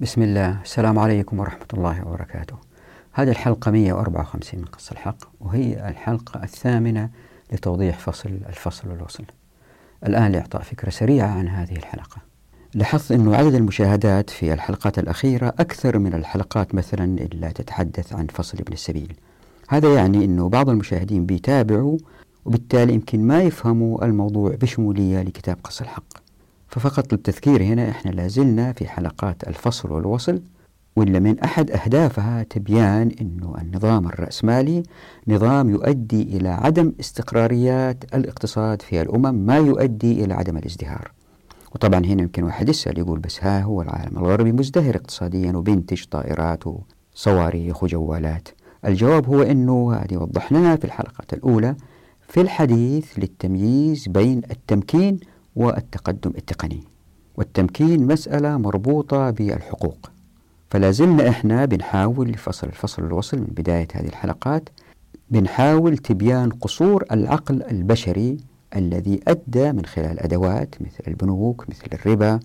بسم الله. السلام عليكم ورحمة الله وبركاته. هذه الحلقة 154 من قص الحق، وهي الحلقة الثامنة لتوضيح فصل الفصل والوصل. الآن لإعطاء فكرة سريعة عن هذه الحلقة، لاحظت أن عدد المشاهدات في الحلقات الأخيرة أكثر من الحلقات مثلا اللي تتحدث عن فصل ابن السبيل. هذا يعني أنه بعض المشاهدين بيتابعوا وبالتالي يمكن ما يفهموا الموضوع بشمولية لكتاب قص الحق. ففقط للتذكير هنا، إحنا لازلنا في حلقات الفصل والوصل، وإلا من أحد أهدافها تبيان أنه النظام الرأسمالي نظام يؤدي إلى عدم استقراريات الاقتصاد في الأمم، ما يؤدي إلى عدم الازدهار. وطبعا هنا يمكن واحد يسأل يقول بس ها هو العالم الغربي مزدهر اقتصاديا وبينتج طائرات وصواريخ وجوالات. الجواب هو أنه هذه وضحناها في الحلقة الأولى في الحديث للتمييز بين التمكين والتقدم التقني، والتمكين مسألة مربوطة بالحقوق. فلازلنا إحنا بنحاول لفصل الفصل والوصل من بداية هذه الحلقات بنحاول تبيان قصور العقل البشري الذي أدى من خلال أدوات مثل البنوك، مثل الربا،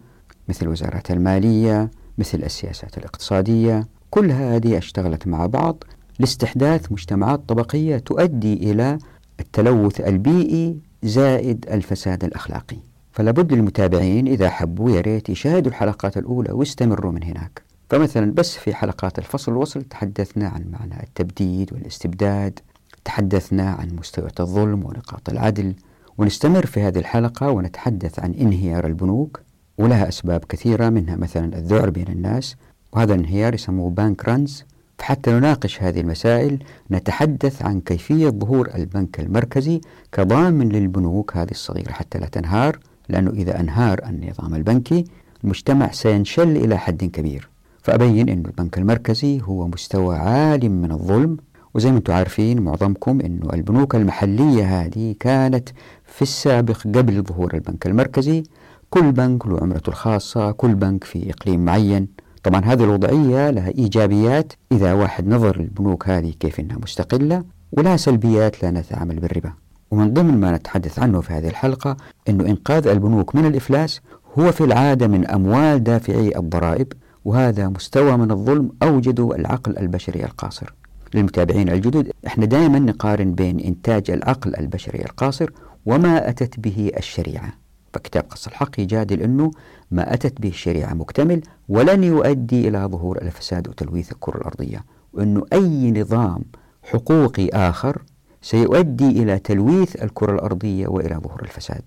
مثل وزارات المالية، مثل السياسات الاقتصادية، كل هذه اشتغلت مع بعض لاستحداث مجتمعات طبقية تؤدي إلى التلوث البيئي زائد الفساد الأخلاقي. فلابد للمتابعين إذا حبوا يا ريت يشاهدوا الحلقات الأولى ويستمروا من هناك. فمثلا بس في حلقات الفصل والوصل تحدثنا عن معنى التبديد والاستبداد، تحدثنا عن مستويات الظلم ونقاط العدل، ونستمر في هذه الحلقة ونتحدث عن انهيار البنوك، ولها أسباب كثيرة منها مثلا الذعر بين الناس، وهذا الانهيار يسموه bank runs. فحتى نناقش هذه المسائل نتحدث عن كيفية ظهور البنك المركزي كضامن للبنوك هذه الصغيرة حتى لا تنهار، لأنه إذا أنهار النظام البنكي المجتمع سينشل إلى حد كبير. فأبين أن البنك المركزي هو مستوى عالي من الظلم، وزي ما أنتم عارفين معظمكم أن البنوك المحلية هذه كانت في السابق قبل ظهور البنك المركزي كل بنك له عملته الخاصة، كل بنك في إقليم معين. طبعا هذه الوضعية لها إيجابيات إذا واحد نظر البنوك هذه كيف أنها مستقلة، ولها سلبيات لا نتعامل بالربا. ومن ضمن ما نتحدث عنه في هذه الحلقة أنه إنقاذ البنوك من الإفلاس هو في العادة من أموال دافعي الضرائب، وهذا مستوى من الظلم أوجده العقل البشري القاصر. للمتابعين الجدد احنا دائما نقارن بين إنتاج العقل البشري القاصر وما أتت به الشريعة. فكتاب قص الحق يجادل أنه ما أتت به الشريعة مكتمل ولن يؤدي إلى ظهور الفساد وتلويث الكرة الأرضية، وأنه أي نظام حقوقي آخر سيؤدي إلى تلويث الكرة الأرضية وإلى ظهور الفساد.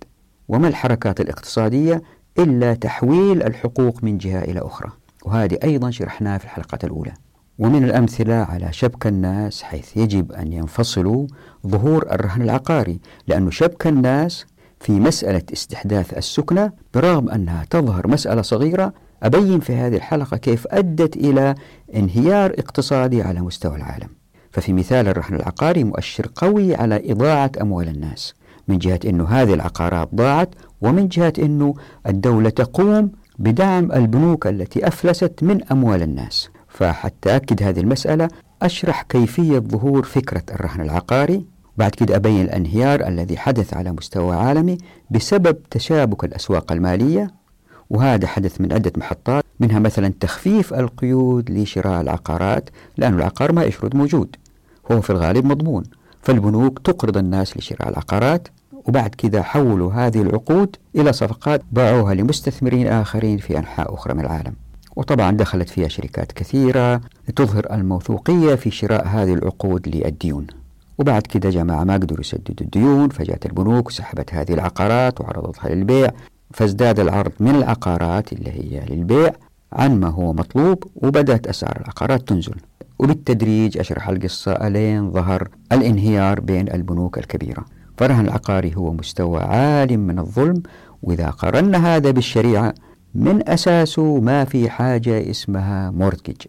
وما الحركات الاقتصادية إلا تحويل الحقوق من جهة إلى أخرى، وهذه أيضا شرحناها في الحلقة الأولى. ومن الأمثلة على شبك الناس حيث يجب أن ينفصلوا ظهور الرهن العقاري، لأنه شبك الناس في مسألة استحداث السكنة برغم أنها تظهر مسألة صغيرة، أبين في هذه الحلقة كيف أدت إلى انهيار اقتصادي على مستوى العالم. ففي مثال الرهن العقاري مؤشر قوي على إضاعة أموال الناس، من جهة أنه هذه العقارات ضاعت، ومن جهة أنه الدولة تقوم بدعم البنوك التي أفلست من أموال الناس. فحتى أكد هذه المسألة أشرح كيفية ظهور فكرة الرهن العقاري، بعد كده أبين الانهيار الذي حدث على مستوى عالمي بسبب تشابك الأسواق المالية، وهذا حدث من عدة محطات، منها مثلا تخفيف القيود لشراء العقارات، لأن العقار ما يشرد موجود، هو في الغالب مضمون، فالبنوك تقرض الناس لشراء العقارات، وبعد كده حولوا هذه العقود إلى صفقات باعوها لمستثمرين آخرين في أنحاء أخرى من العالم. وطبعا دخلت فيها شركات كثيرة لتظهر الموثوقية في شراء هذه العقود للديون، وبعد كده جماعة ما قدروا يسددوا الديون، فجاءت البنوك وسحبت هذه العقارات وعرضتها للبيع، فازداد العرض من العقارات اللي هي للبيع عن ما هو مطلوب، وبدأت أسعار العقارات تنزل. وبالتدريج أشرح القصة ألين ظهر الانهيار بين البنوك الكبيرة. فرهن العقاري هو مستوى عال من الظلم، وإذا قرنا هذا بالشريعة من أساسه ما في حاجة اسمها مورتجج،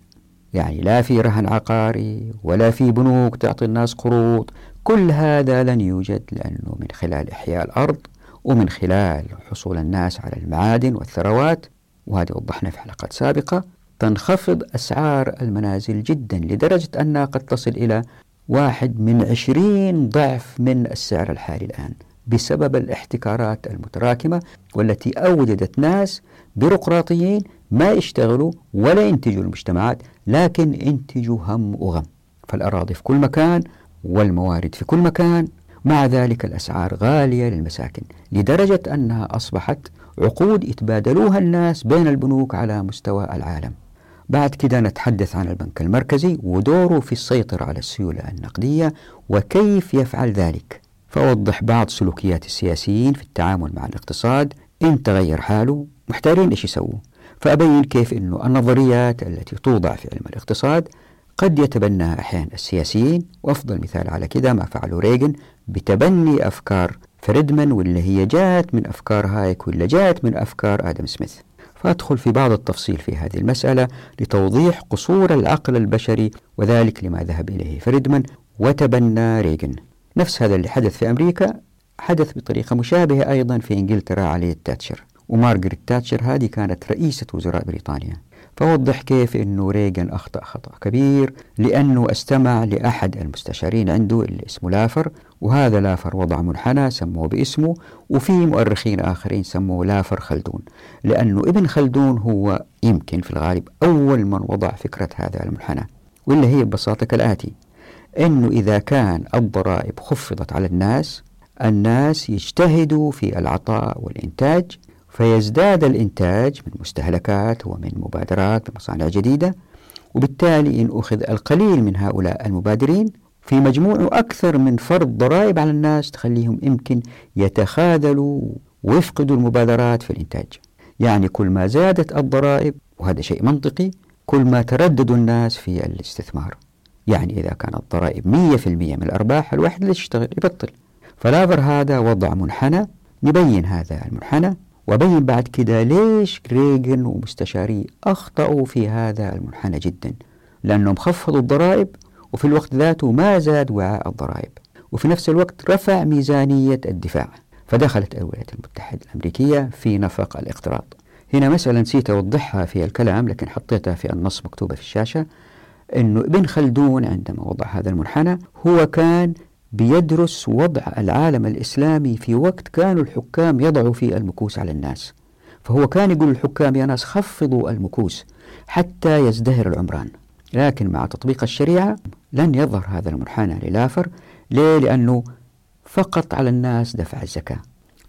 يعني لا في رهن عقاري ولا في بنوك تعطي الناس قروض، كل هذا لن يوجد، لأنه من خلال إحياء الأرض ومن خلال حصول الناس على المعادن والثروات، وهذا وضحنا في حلقات سابقة، تنخفض أسعار المنازل جدا لدرجة أنها قد تصل إلى 1/20 ضعف من السعر الحالي الآن بسبب الاحتكارات المتراكمة والتي أوجدت ناس بيروقراطيين ما يشتغلوا ولا ينتجوا المجتمعات، لكن ينتجوا هم وغم. فالأراضي في كل مكان والموارد في كل مكان، مع ذلك الأسعار غالية للمساكن لدرجة أنها أصبحت عقود يتبادلوها الناس بين البنوك على مستوى العالم. بعد كده نتحدث عن البنك المركزي ودوره في السيطرة على السيولة النقدية وكيف يفعل ذلك. فأوضح بعض سلوكيات السياسيين في التعامل مع الاقتصاد، إن تغير حاله محتارين إيش يسووا. فأبين كيف أنه النظريات التي توضع في علم الاقتصاد قد يتبناها أحيانا السياسيين، وأفضل مثال على كده ما فعله ريغان بتبني أفكار فريدمان، واللي هي جاءت من أفكار هايك، واللي جاءت من أفكار آدم سميث. فأدخل في بعض التفصيل في هذه المسألة لتوضيح قصور العقل البشري، وذلك لما ذهب إليه فريدمان وتبنى ريغان. نفس هذا اللي حدث في أمريكا حدث بطريقة مشابهة أيضا في إنجلترا على تاتشر، ومارغيرت تاتشر هذه كانت رئيسة وزراء بريطانيا. فوضح كيف أنه ريغان أخطأ خطأ كبير، لأنه استمع لأحد المستشارين عنده اللي اسمه لافر، وهذا لافر وضع منحنى سموه باسمه، وفي مؤرخين آخرين سموه لافر خلدون، لأنه ابن خلدون هو يمكن في الغالب أول من وضع فكرة هذا المنحنى، واللي هي ببساطة كالآتي: أنه إذا كان الضرائب خفضت على الناس يجتهدوا في العطاء والإنتاج، فيزداد الإنتاج من مستهلكات ومن مبادرات بمصانع جديدة، وبالتالي إن أخذ القليل من هؤلاء المبادرين في مجموع أكثر من فرض ضرائب على الناس تخليهم يمكن يتخاذلوا ويفقدوا المبادرات في الإنتاج. يعني كل ما زادت الضرائب، وهذا شيء منطقي، كل ما تردد الناس في الاستثمار. يعني إذا كانت الضرائب 100% من الأرباح، الواحد اللي يشتغل يبطل. فلافر هذا وضع منحنى، نبين هذا المنحنى، وبين بعد كده ليش ريغان ومستشاري أخطأوا في هذا المنحنى جدا، لأنهم خفضوا الضرائب وفي الوقت ذاته ما زاد وعاء الضرائب، وفي نفس الوقت رفع ميزانية الدفاع. فدخلت الولايات المتحدة الأمريكية في نفق الاقتراض. هنا مسألة نسيت أوضحها في الكلام، لكن حطيتها في النص مكتوبة في الشاشة، أنه ابن خلدون عندما وضع هذا المنحنى هو كان بيدرس وضع العالم الإسلامي في وقت كانوا الحكام يضعوا فيه المكوس على الناس. فهو كان يقول للحكام: يا ناس خفضوا المكوس حتى يزدهر العمران. لكن مع تطبيق الشريعة لن يظهر هذا المنحنى للافر. ليه؟ لأنه فقط على الناس دفع الزكاة.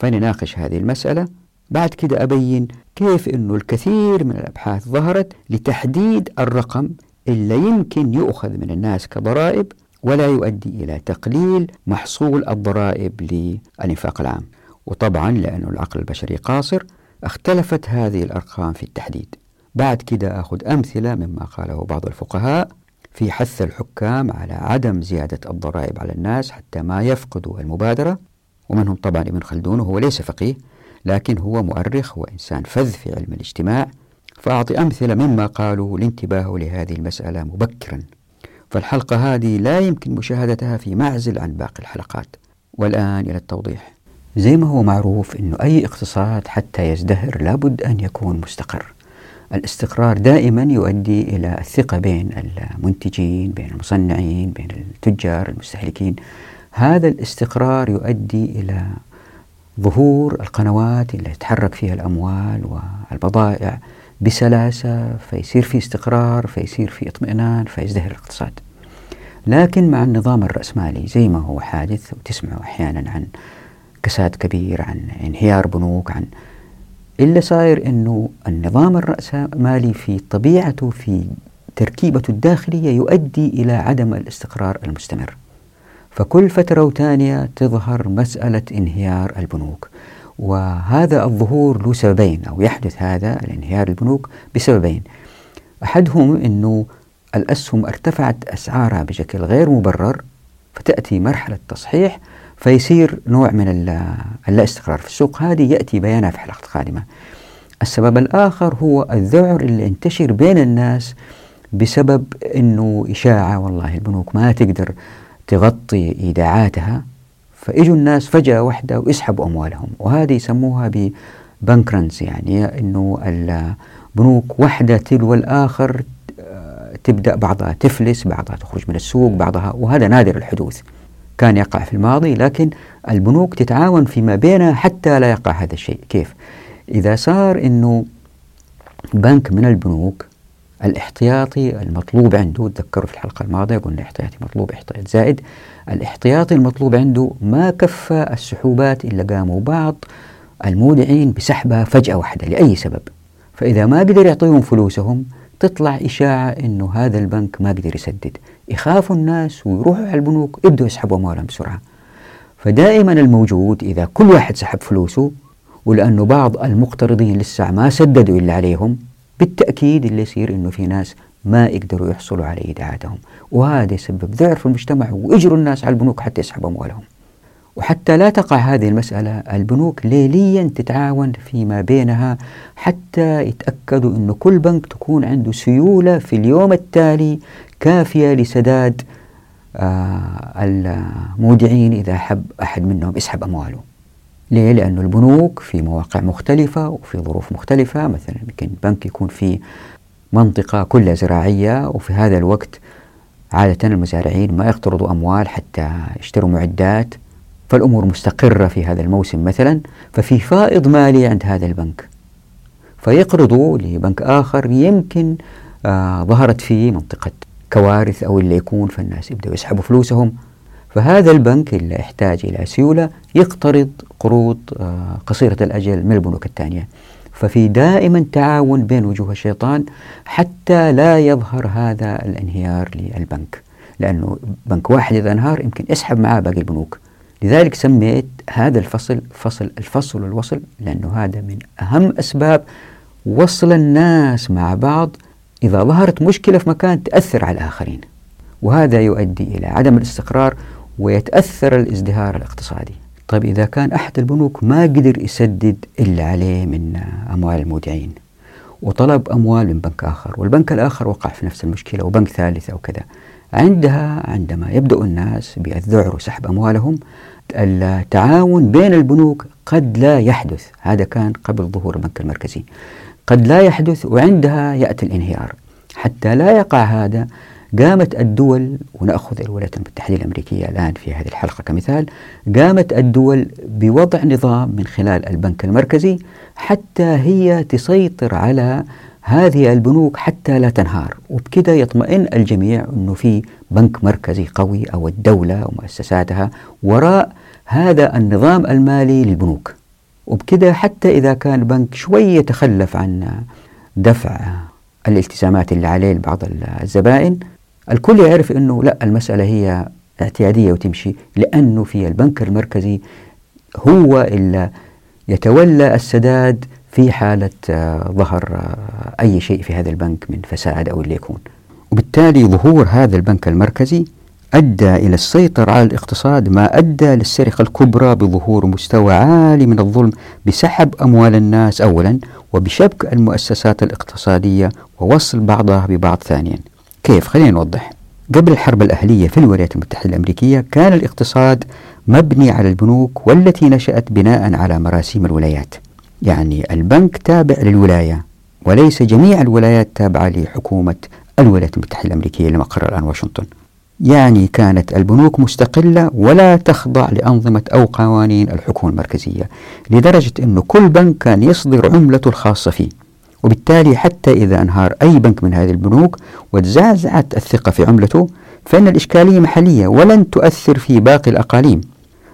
فنناقش هذه المسألة. بعد كده أبين كيف أنه الكثير من الأبحاث ظهرت لتحديد الرقم اللي يمكن يؤخذ من الناس كضرائب ولا يؤدي إلى تقليل محصول الضرائب للإنفاق العام. وطبعا لأن العقل البشري قاصر اختلفت هذه الأرقام في التحديد. بعد كده أخذ أمثلة مما قاله بعض الفقهاء في حث الحكام على عدم زيادة الضرائب على الناس حتى ما يفقدوا المبادرة، ومنهم طبعا ابن خلدون، وهو ليس فقيه لكن هو مؤرخ وإنسان فذ في علم الاجتماع. فأعطي أمثلة مما قالوا الانتباه لهذه المسألة مبكرا. فالحلقة هذه لا يمكن مشاهدتها في معزل عن باقي الحلقات. والآن إلى التوضيح. زي ما هو معروف أنه أي اقتصاد حتى يزدهر لابد أن يكون مستقر. الاستقرار دائما يؤدي إلى الثقة بين المنتجين، بين المصنعين، بين التجار، المستهلكين. هذا الاستقرار يؤدي إلى ظهور القنوات اللي يتحرك فيها الأموال والبضائع بسلاسة، فيصير في استقرار، فيصير في اطمئنان، فيزدهر الاقتصاد. لكن مع النظام الرأسمالي زي ما هو حادث، وتسمعوا أحيانا عن كساد كبير، عن انهيار بنوك، عن إلا صاير أنه النظام الرأسمالي في طبيعته، في تركيبته الداخلية، يؤدي إلى عدم الاستقرار المستمر. فكل فترة وتانية تظهر مسألة انهيار البنوك. وهذا الظهور له سببين، أو يحدث هذا الانهيار البنوك بسببين. أحدهم أنه الأسهم ارتفعت أسعارها بشكل غير مبرر، فتأتي مرحلة تصحيح، فيصير نوع من اللا استقرار في السوق. هذه يأتي بيانها في حلقة قادمة. السبب الآخر هو الذعر اللي انتشر بين الناس بسبب أنه إشاعة والله البنوك ما تقدر تغطي إيداعاتها، فإجوا الناس فجأة واحدة ويسحبوا أموالهم. وهذه يسموها ببنك رنز، يعني أنه البنوك واحدة تلو الآخر تبدأ بعضها تفلس، بعضها تخرج من السوق، بعضها. وهذا نادر الحدوث، كان يقع في الماضي، لكن البنوك تتعاون فيما بينها حتى لا يقع هذا الشيء. كيف؟ إذا صار أنه بنك من البنوك الاحتياطي المطلوب عنده، تذكروا في الحلقة الماضية قلنا احتياطي مطلوب احتياط زائد، الاحتياطي المطلوب عنده ما كفى السحوبات إلا قاموا بعض المودعين بسحبها فجأة واحدة لأي سبب، فإذا ما قدر يعطيهم فلوسهم تطلع إشاعة إنه هذا البنك ما قدر يسدد، يخافوا الناس ويروحوا على البنوك يبدوا يسحبوا أموالهم بسرعة. فدائما الموجود إذا كل واحد سحب فلوسه ولأنه بعض المقترضين لسه ما سددوا إلا عليهم، بالتأكيد اللي يصير إنه في ناس ما يقدروا يحصلوا على إيداعاتهم، وهذا يسبب ذعر في المجتمع ويجروا الناس على البنوك حتى يسحبوا أموالهم. وحتى لا تقع هذه المسألة البنوك ليليا تتعاون فيما بينها حتى يتأكدوا أن كل بنك تكون عنده سيولة في اليوم التالي كافية لسداد المودعين إذا حب أحد منهم يسحب أمواله. ليه؟ لأن البنوك في مواقع مختلفة وفي ظروف مختلفة، مثلا يمكن بنك يكون في منطقة كلها زراعية وفي هذا الوقت عادة المزارعين ما يقترضوا أموال حتى يشتروا معدات، فالأمور مستقرة في هذا الموسم مثلا، ففي فائض مالي عند هذا البنك فيقرضوا لبنك آخر يمكن ظهرت فيه منطقة كوارث أو اللي يكون، فالناس يبدأوا يسحبوا فلوسهم، فهذا البنك اللي يحتاج إلى سيولة يقترض قروض قصيرة الأجل من البنوك الثانية. ففي دائما تعاون بين وجوه الشيطان حتى لا يظهر هذا الانهيار للبنك، لأنه بنك واحد إذا انهار يمكن يسحب معاه باقي البنوك. لذلك سميت هذا الفصل فصل الفصل والوصل، لأنه هذا من أهم أسباب وصل الناس مع بعض. إذا ظهرت مشكلة في مكان تأثر على الآخرين، وهذا يؤدي إلى عدم الاستقرار ويتأثر الازدهار الاقتصادي. طيب إذا كان أحد البنوك ما قدر يسدد إلا عليه من أموال المودعين وطلب أموال من بنك آخر، والبنك الآخر وقع في نفس المشكلة وبنك ثالث أو كذا، عندما يبدأ الناس بالذعر وسحب أموالهم، التعاون بين البنوك قد لا يحدث. هذا كان قبل ظهور البنك المركزي، قد لا يحدث، وعندها يأتي الانهيار. حتى لا يقع هذا قامت الدول، ونأخذ الولايات المتحدة الأمريكية الآن في هذه الحلقة كمثال، قامت الدول بوضع نظام من خلال البنك المركزي حتى هي تسيطر على هذه البنوك حتى لا تنهار، وبكده يطمئن الجميع أنه في بنك مركزي قوي أو الدولة ومؤسساتها وراء هذا النظام المالي للبنوك. وبكده حتى إذا كان بنك شوية تخلف عن دفع الالتزامات اللي عليه لبعض الزبائن، الكل يعرف أنه لا، المسألة هي اعتيادية وتمشي، لأنه في البنك المركزي هو اللي يتولى السداد في حالة ظهر أي شيء في هذا البنك من فساد أو اللي يكون. وبالتالي ظهور هذا البنك المركزي أدى إلى السيطرة على الاقتصاد، ما أدى للسرقة الكبرى بظهور مستوى عالي من الظلم بسحب أموال الناس أولا، وبشبك المؤسسات الاقتصادية ووصل بعضها ببعض ثانيا. كيف؟ خلينا نوضح. قبل الحرب الأهلية في الولايات المتحدة الأمريكية كان الاقتصاد مبني على البنوك، والتي نشأت بناء على مراسيم الولايات، يعني البنك تابع للولاية وليس جميع الولايات تابعة لحكومة الولايات المتحدة الأمريكية لمقر الآن واشنطن. يعني كانت البنوك مستقلة ولا تخضع لأنظمة أو قوانين الحكومة المركزية، لدرجة أن كل بنك كان يصدر عملته الخاصة فيه. وبالتالي حتى إذا انهار أي بنك من هذه البنوك وتزعزعت الثقة في عملته، فإن الإشكالية محلية ولن تؤثر في باقي الأقاليم.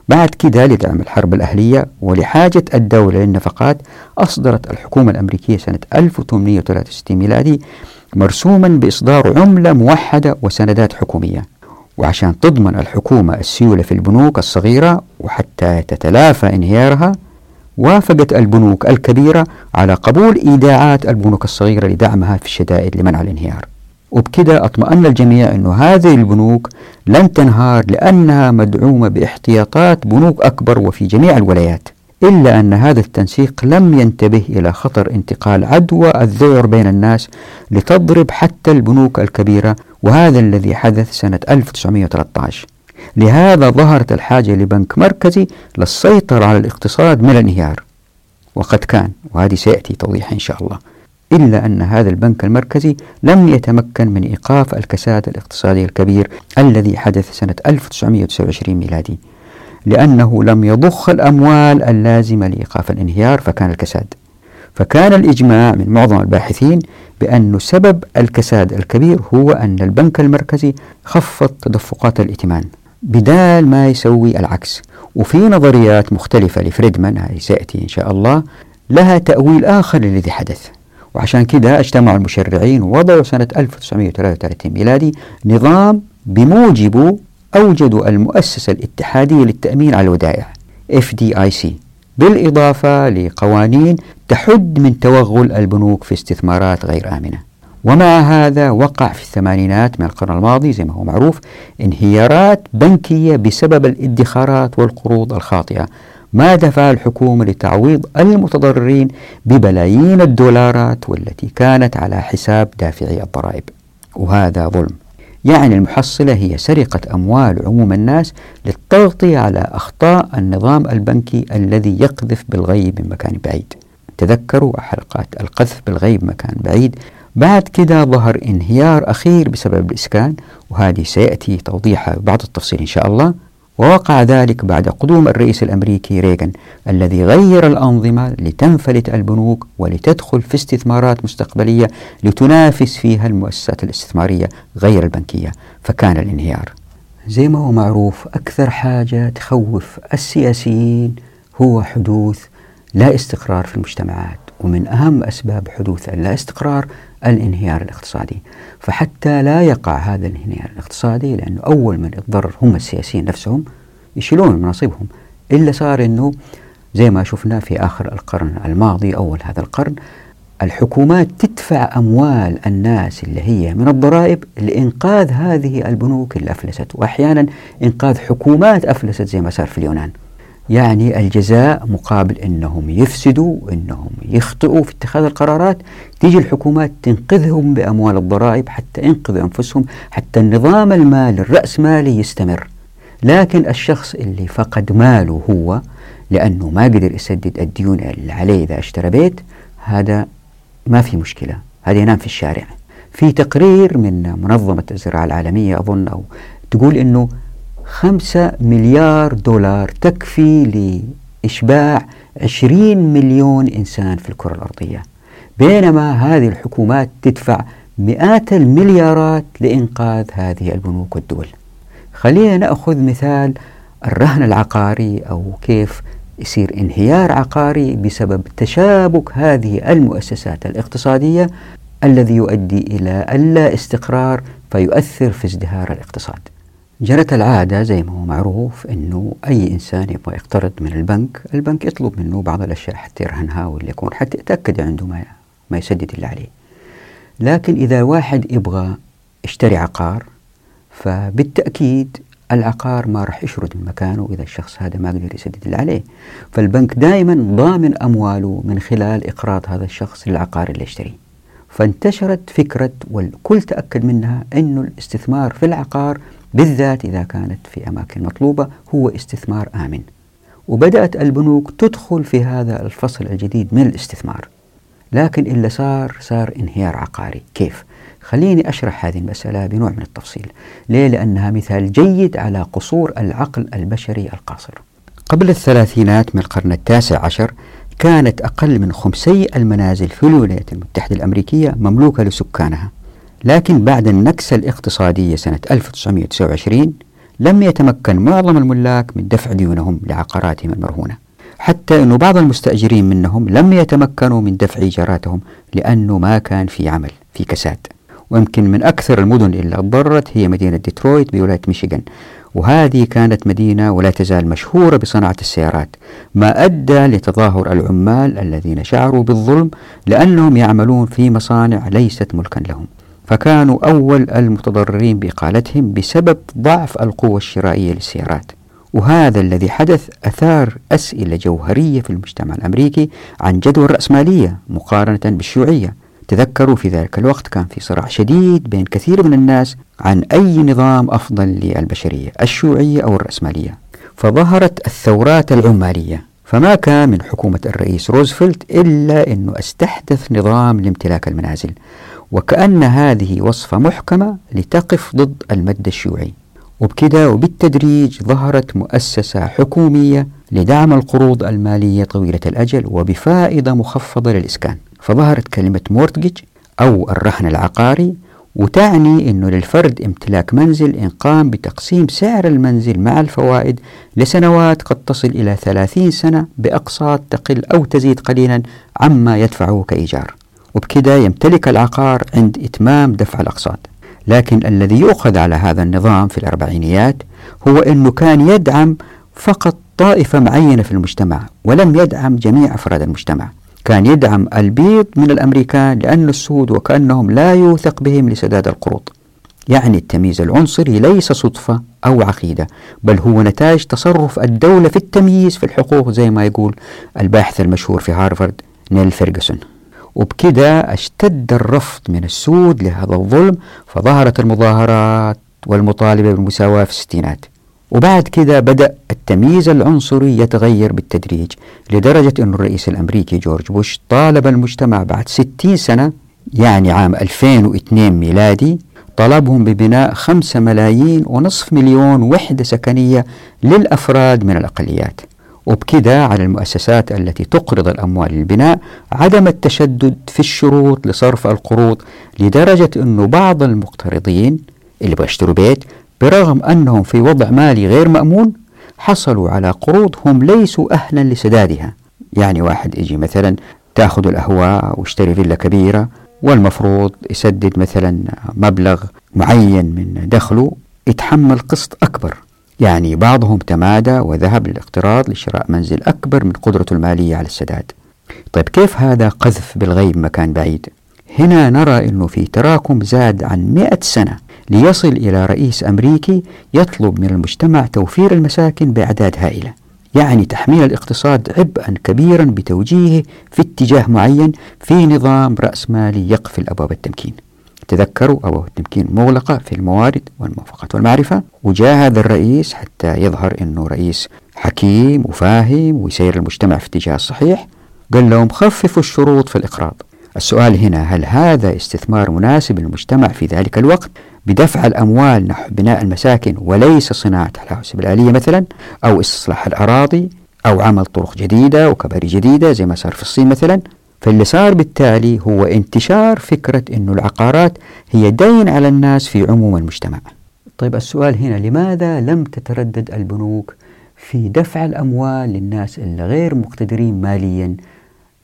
بعد كده لدعم الحرب الأهلية ولحاجة الدولة للنفقات، أصدرت الحكومة الأمريكية سنة 1863 ميلادي مرسوما بإصدار عملة موحدة وسندات حكومية، وعشان تضمن الحكومة السيولة في البنوك الصغيرة وحتى تتلافى انهيارها، وافقت البنوك الكبيرة على قبول إيداعات البنوك الصغيرة لدعمها في الشدائد لمنع الانهيار. وبكده أطمأن الجميع أن هذه البنوك لن تنهار لأنها مدعومة باحتياطات بنوك أكبر وفي جميع الولايات. إلا أن هذا التنسيق لم ينتبه إلى خطر انتقال عدوى الذعر بين الناس لتضرب حتى البنوك الكبيرة، وهذا الذي حدث سنة 1913. لهذا ظهرت الحاجة لبنك مركزي للسيطرة على الاقتصاد من الانهيار، وقد كان، وهذه سيأتي توضيح إن شاء الله. إلا أن هذا البنك المركزي لم يتمكن من إيقاف الكساد الاقتصادي الكبير الذي حدث سنة 1929 ميلادي، لأنه لم يضخ الأموال اللازمة لإيقاف الانهيار، فكان الكساد. فكان الإجماع من معظم الباحثين بأن سبب الكساد الكبير هو أن البنك المركزي خفض تدفقات الائتمان بدال ما يسوي العكس. وفي نظريات مختلفة لفريدمان هاي سأتي إن شاء الله لها تأويل آخر للذي حدث، وعشان كده اجتمع المشرعين ووضعوا سنة 1933 ميلادي نظام بموجبه أوجدوا المؤسسة الاتحادية للتأمين على الودائع FDIC، بالإضافة لقوانين تحد من توغل البنوك في استثمارات غير آمنة. ومع هذا وقع في الثمانينات من القرن الماضي زي ما هو معروف انهيارات بنكية بسبب الادخارات والقروض الخاطئة، ما دفع الحكومة لتعويض المتضررين ببلايين الدولارات والتي كانت على حساب دافعي الضرائب. وهذا ظلم، يعني المحصلة هي سرقة أموال عموم الناس للتغطية على أخطاء النظام البنكي الذي يقذف بالغيب من مكان بعيد. تذكروا حلقات القذف بالغيب مكان بعيد. بعد كده ظهر انهيار أخير بسبب الإسكان، وهذه سيأتي توضيحها بعض التفصيل إن شاء الله. ووقع ذلك بعد قدوم الرئيس الأمريكي ريغان الذي غير الأنظمة لتنفلت البنوك ولتدخل في استثمارات مستقبلية لتنافس فيها المؤسسات الاستثمارية غير البنكية، فكان الانهيار زي ما هو معروف. أكثر حاجة تخوف السياسيين هو حدوث لا استقرار في المجتمعات، ومن أهم أسباب حدوث اللا استقرار الانهيار الاقتصادي. فحتى لا يقع هذا الانهيار الاقتصادي، لأنه أول من يتضرر هم السياسيين نفسهم يشيلون من مناصبهم، إلا صار أنه زي ما شفنا في آخر القرن الماضي أول هذا القرن الحكومات تدفع أموال الناس اللي هي من الضرائب لإنقاذ هذه البنوك اللي أفلست، وأحيانا إنقاذ حكومات أفلست زي ما صار في اليونان. يعني الجزاء مقابل أنهم يفسدوا وأنهم يخطئوا في اتخاذ القرارات، تيجي الحكومات تنقذهم بأموال الضرائب حتى ينقذوا أنفسهم، حتى النظام المالي الرأسمالي يستمر. لكن الشخص اللي فقد ماله هو لأنه ما قدر يسدد الديون اللي عليه إذا اشترى بيت، هذا ما في مشكلة، هذا ينام في الشارع. في تقرير من منظمة الزراعة العالمية أظن أو تقول أنه 5 مليار دولار تكفي لإشباع 20 مليون إنسان في الكرة الأرضية، بينما هذه الحكومات تدفع مئات المليارات لإنقاذ هذه البنوك والدول. خلينا نأخذ مثال الرهن العقاري، أو كيف يصير انهيار عقاري بسبب تشابك هذه المؤسسات الاقتصادية الذي يؤدي إلى اللا استقرار فيؤثر في ازدهار الاقتصاد. جرت العادة زي ما هو معروف أنه أي إنسان يبغى يقترض من البنك يطلب منه بعض الأشياء حتى يرهنها واللي يكون حتى يتأكد عنده ما يسدد اللي عليه. لكن إذا واحد يبغى يشتري عقار، فبالتأكيد العقار ما رح يشرد من مكانه إذا الشخص هذا ما قدر يسدد اللي عليه، فالبنك دائما ضامن أمواله من خلال إقراض هذا الشخص للعقار اللي يشتريه. فانتشرت فكرة والكل تأكد منها أنه الاستثمار في العقار بالذات إذا كانت في أماكن مطلوبة هو استثمار آمن، وبدأت البنوك تدخل في هذا الفصل الجديد من الاستثمار. لكن إلا صار انهيار عقاري. كيف؟ خليني أشرح هذه المسألة بنوع من التفصيل. ليه؟ لأنها مثال جيد على قصور العقل البشري القاصر. قبل الثلاثينات من القرن 19 كانت أقل من 5% المنازل في الولايات المتحدة الأمريكية مملوكة لسكانها، لكن بعد النكسة الاقتصادية سنة 1929 لم يتمكن معظم الملاك من دفع ديونهم لعقاراتهم المرهونة، حتى أن بعض المستأجرين منهم لم يتمكنوا من دفع إيجاراتهم لأنه ما كان في عمل، في كساد. ويمكن من أكثر المدن اللي اتضررت هي مدينة ديترويت بولاية ميشيغان، وهذه كانت مدينة ولا تزال مشهورة بصناعة السيارات، ما أدى لتظاهر العمال الذين شعروا بالظلم لأنهم يعملون في مصانع ليست ملكا لهم، فكانوا أول المتضررين بإقالتهم بسبب ضعف القوة الشرائية للسيارات. وهذا الذي حدث أثار أسئلة جوهرية في المجتمع الأمريكي عن جدوى الرأسمالية مقارنة بالشيوعية. تذكروا في ذلك الوقت كان في صراع شديد بين كثير من الناس عن أي نظام أفضل للبشرية، الشيوعية أو الرأسمالية، فظهرت الثورات العمالية. فما كان من حكومة الرئيس روزفلت إلا أنه استحدث نظام لامتلاك المنازل، وكأن هذه وصفة محكمة لتقف ضد المد الشيوعي. وبكده وبالتدريج ظهرت مؤسسة حكومية لدعم القروض المالية طويلة الأجل وبفائدة مخفضة للإسكان. فظهرت كلمة مورتجج أو الرهن العقاري، وتعني أنه للفرد امتلاك منزل إن قام بتقسيم سعر المنزل مع الفوائد لسنوات قد تصل إلى 30 سنة بأقساط تقل أو تزيد قليلا عما يدفعه كإيجار، وبكذا يمتلك العقار عند إتمام دفع الأقساط. لكن الذي يؤخذ على هذا النظام في الأربعينيات هو أنه كان يدعم فقط طائفة معينة في المجتمع ولم يدعم جميع أفراد المجتمع. كان يدعم البيض من الأمريكان لأن السود وكأنهم لا يوثق بهم لسداد القروض. يعني التمييز العنصري ليس صدفة أو عقيدة، بل هو نتاج تصرف الدولة في التمييز في الحقوق، زي ما يقول الباحث المشهور في هارفارد نيل فيرغسون. وبكذا اشتد الرفض من السود لهذا الظلم، فظهرت المظاهرات والمطالبة بالمساواة في الستينات. وبعد كده بدأ التمييز العنصري يتغير بالتدريج، لدرجة أن الرئيس الأمريكي جورج بوش طالب المجتمع بعد 60 سنة، يعني عام 2002 ميلادي، طلبهم ببناء 5.5 مليون وحدة سكنية للأفراد من الأقليات. وبكذا على المؤسسات التي تقرض الأموال للبناء عدم التشدد في الشروط لصرف القروض، لدرجة أن بعض المقترضين اللي بيشتروا بيت برغم أنهم في وضع مالي غير مأمون حصلوا على قروض هم ليسوا أهلا لسدادها. يعني واحد يجي مثلا تأخذ الأهواء واشتري فيلا كبيرة، والمفروض يسدد مثلا مبلغ معين من دخله، يتحمل قسط أكبر. يعني بعضهم تمادى وذهب للاقتراض لشراء منزل أكبر من قدرته المالية على السداد. طيب كيف هذا قذف بالغيب مكان بعيد؟ هنا نرى أنه في تراكم زاد عن 100 سنة ليصل إلى رئيس أمريكي يطلب من المجتمع توفير المساكن بأعداد هائلة، يعني تحميل الاقتصاد عبئا كبيرا بتوجيهه في اتجاه معين في نظام رأسمالي يقفل أبواب التمكين. تذكروا أبواب التمكين مغلقة في الموارد والموافقات والمعرفة، وجاء هذا الرئيس حتى يظهر أنه رئيس حكيم وفاهم ويسير المجتمع في اتجاه الصحيح، قال لهم خففوا الشروط في الإقراض. السؤال هنا، هل هذا استثمار مناسب للمجتمع في ذلك الوقت بدفع الأموال نحو بناء المساكن وليس صناعة الحواسب الآلية مثلا، أو إصلاح الأراضي، أو عمل طرق جديدة وكباري جديدة زي ما صار في الصين مثلا؟ فاللي صار بالتالي هو انتشار فكرة أن العقارات هي دين على الناس في عموم المجتمع. طيب السؤال هنا، لماذا لم تتردد البنوك في دفع الأموال للناس اللي غير مقتدرين ماليا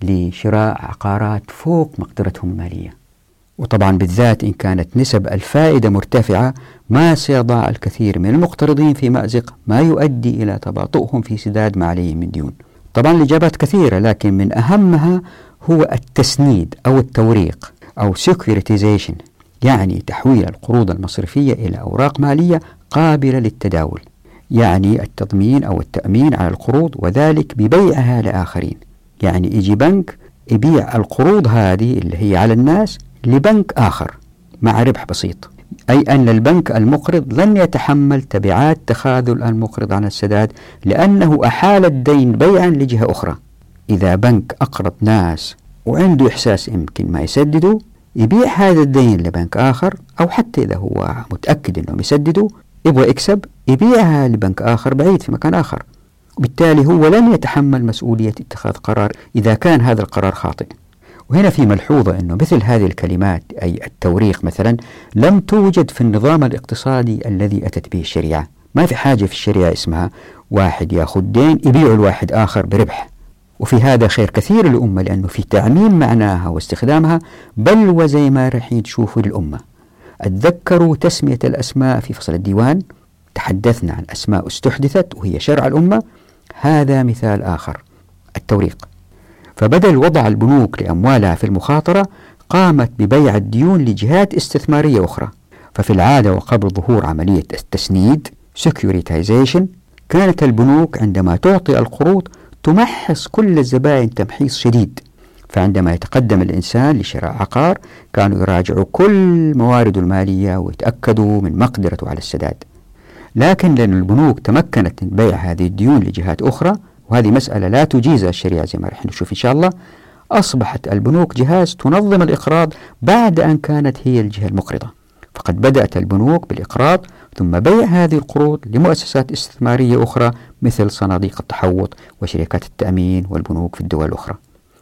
لشراء عقارات فوق مقدرتهم المالية؟ وطبعا بالذات إن كانت نسب الفائدة مرتفعة، ما سيضع الكثير من المقترضين في مأزق، ما يؤدي إلى تباطؤهم في سداد ما عليهم من ديون. طبعا الإجابات كثيرة، لكن من أهمها هو التسنيد أو التوريق أو securitization، يعني تحويل القروض المصرفية إلى أوراق مالية قابلة للتداول، يعني التضمين أو التأمين على القروض، وذلك ببيعها لآخرين. يعني يجي بنك يبيع القروض هذه اللي هي على الناس لبنك آخر مع ربح بسيط، أي أن البنك المقرض لن يتحمل تبعات تخاذل المقرض عن السداد لأنه أحال الدين بيعا لجهة أخرى. إذا بنك أقرض ناس وعنده إحساس يمكن ما يسدده، يبيع هذا الدين لبنك آخر، أو حتى إذا هو متأكد أنه يسدده يبغى يكسب، يبيعها لبنك آخر بعيد في مكان آخر، وبالتالي هو لن يتحمل مسؤولية اتخاذ قرار إذا كان هذا القرار خاطئ. وهنا في ملحوظة أنه مثل هذه الكلمات أي التوريق مثلا لم توجد في النظام الاقتصادي الذي أتت به الشريعة. ما في حاجة في الشريعة اسمها واحد يأخذ دين يبيعه لواحد آخر بربح، وفي هذا خير كثير للأمة، لأنه في تعميم معناها واستخدامها. بل وزي ما رح تشوفوا للأمة، أتذكروا تسمية الأسماء في فصل الديوان، تحدثنا عن أسماء استحدثت وهي شرع الأمة، هذا مثال آخر التوريق. فبدل وضع البنوك لأموالها في المخاطرة، قامت ببيع الديون لجهات استثمارية أخرى. ففي العادة وقبل ظهور عملية التسنيد securitization، كانت البنوك عندما تعطي القروض تمحص كل الزبائن تمحيص شديد. فعندما يتقدم الإنسان لشراء عقار، كانوا يراجعوا كل موارده المالية ويتأكدوا من مقدرته على السداد. لكن لأن البنوك تمكنت من بيع هذه الديون لجهات أخرى، وهذه مسألة لا تجيزها الشريعة زي ما رح نشوف إن شاء الله، أصبحت البنوك جهاز تنظم الإقراض بعد أن كانت هي الجهة المقرضة. فقد بدأت البنوك بالإقراض ثم بيع هذه القروض لمؤسسات استثمارية أخرى مثل صناديق التحوط وشركات التأمين والبنوك في الدول الأخرى.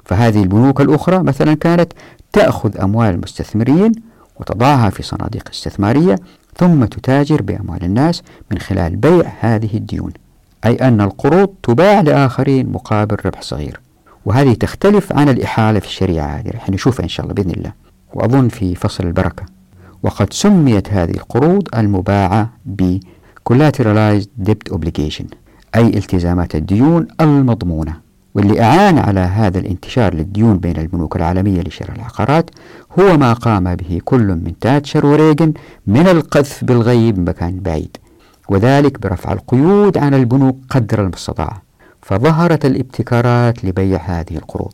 فهذه البنوك الأخرى مثلا كانت تأخذ أموال المستثمرين وتضعها في صناديق استثمارية ثم تتاجر بأموال الناس من خلال بيع هذه الديون، أي أن القروض تباع لآخرين مقابل ربح صغير. وهذه تختلف عن الإحالة في الشريعة، هذه رح نشوفها إن شاء الله بإذن الله، وأظن في فصل البركة. وقد سميت هذه القروض المباعة ب Collateralized Debt Obligation، أي التزامات الديون المضمونة. واللي أعان على هذا الانتشار للديون بين البنوك العالمية لشراء العقارات هو ما قام به كل من تاتشر وريغان من القذف بالغيب من مكان بعيد، وذلك برفع القيود عن البنوك قدر المستطاع. فظهرت الابتكارات لبيع هذه القروض،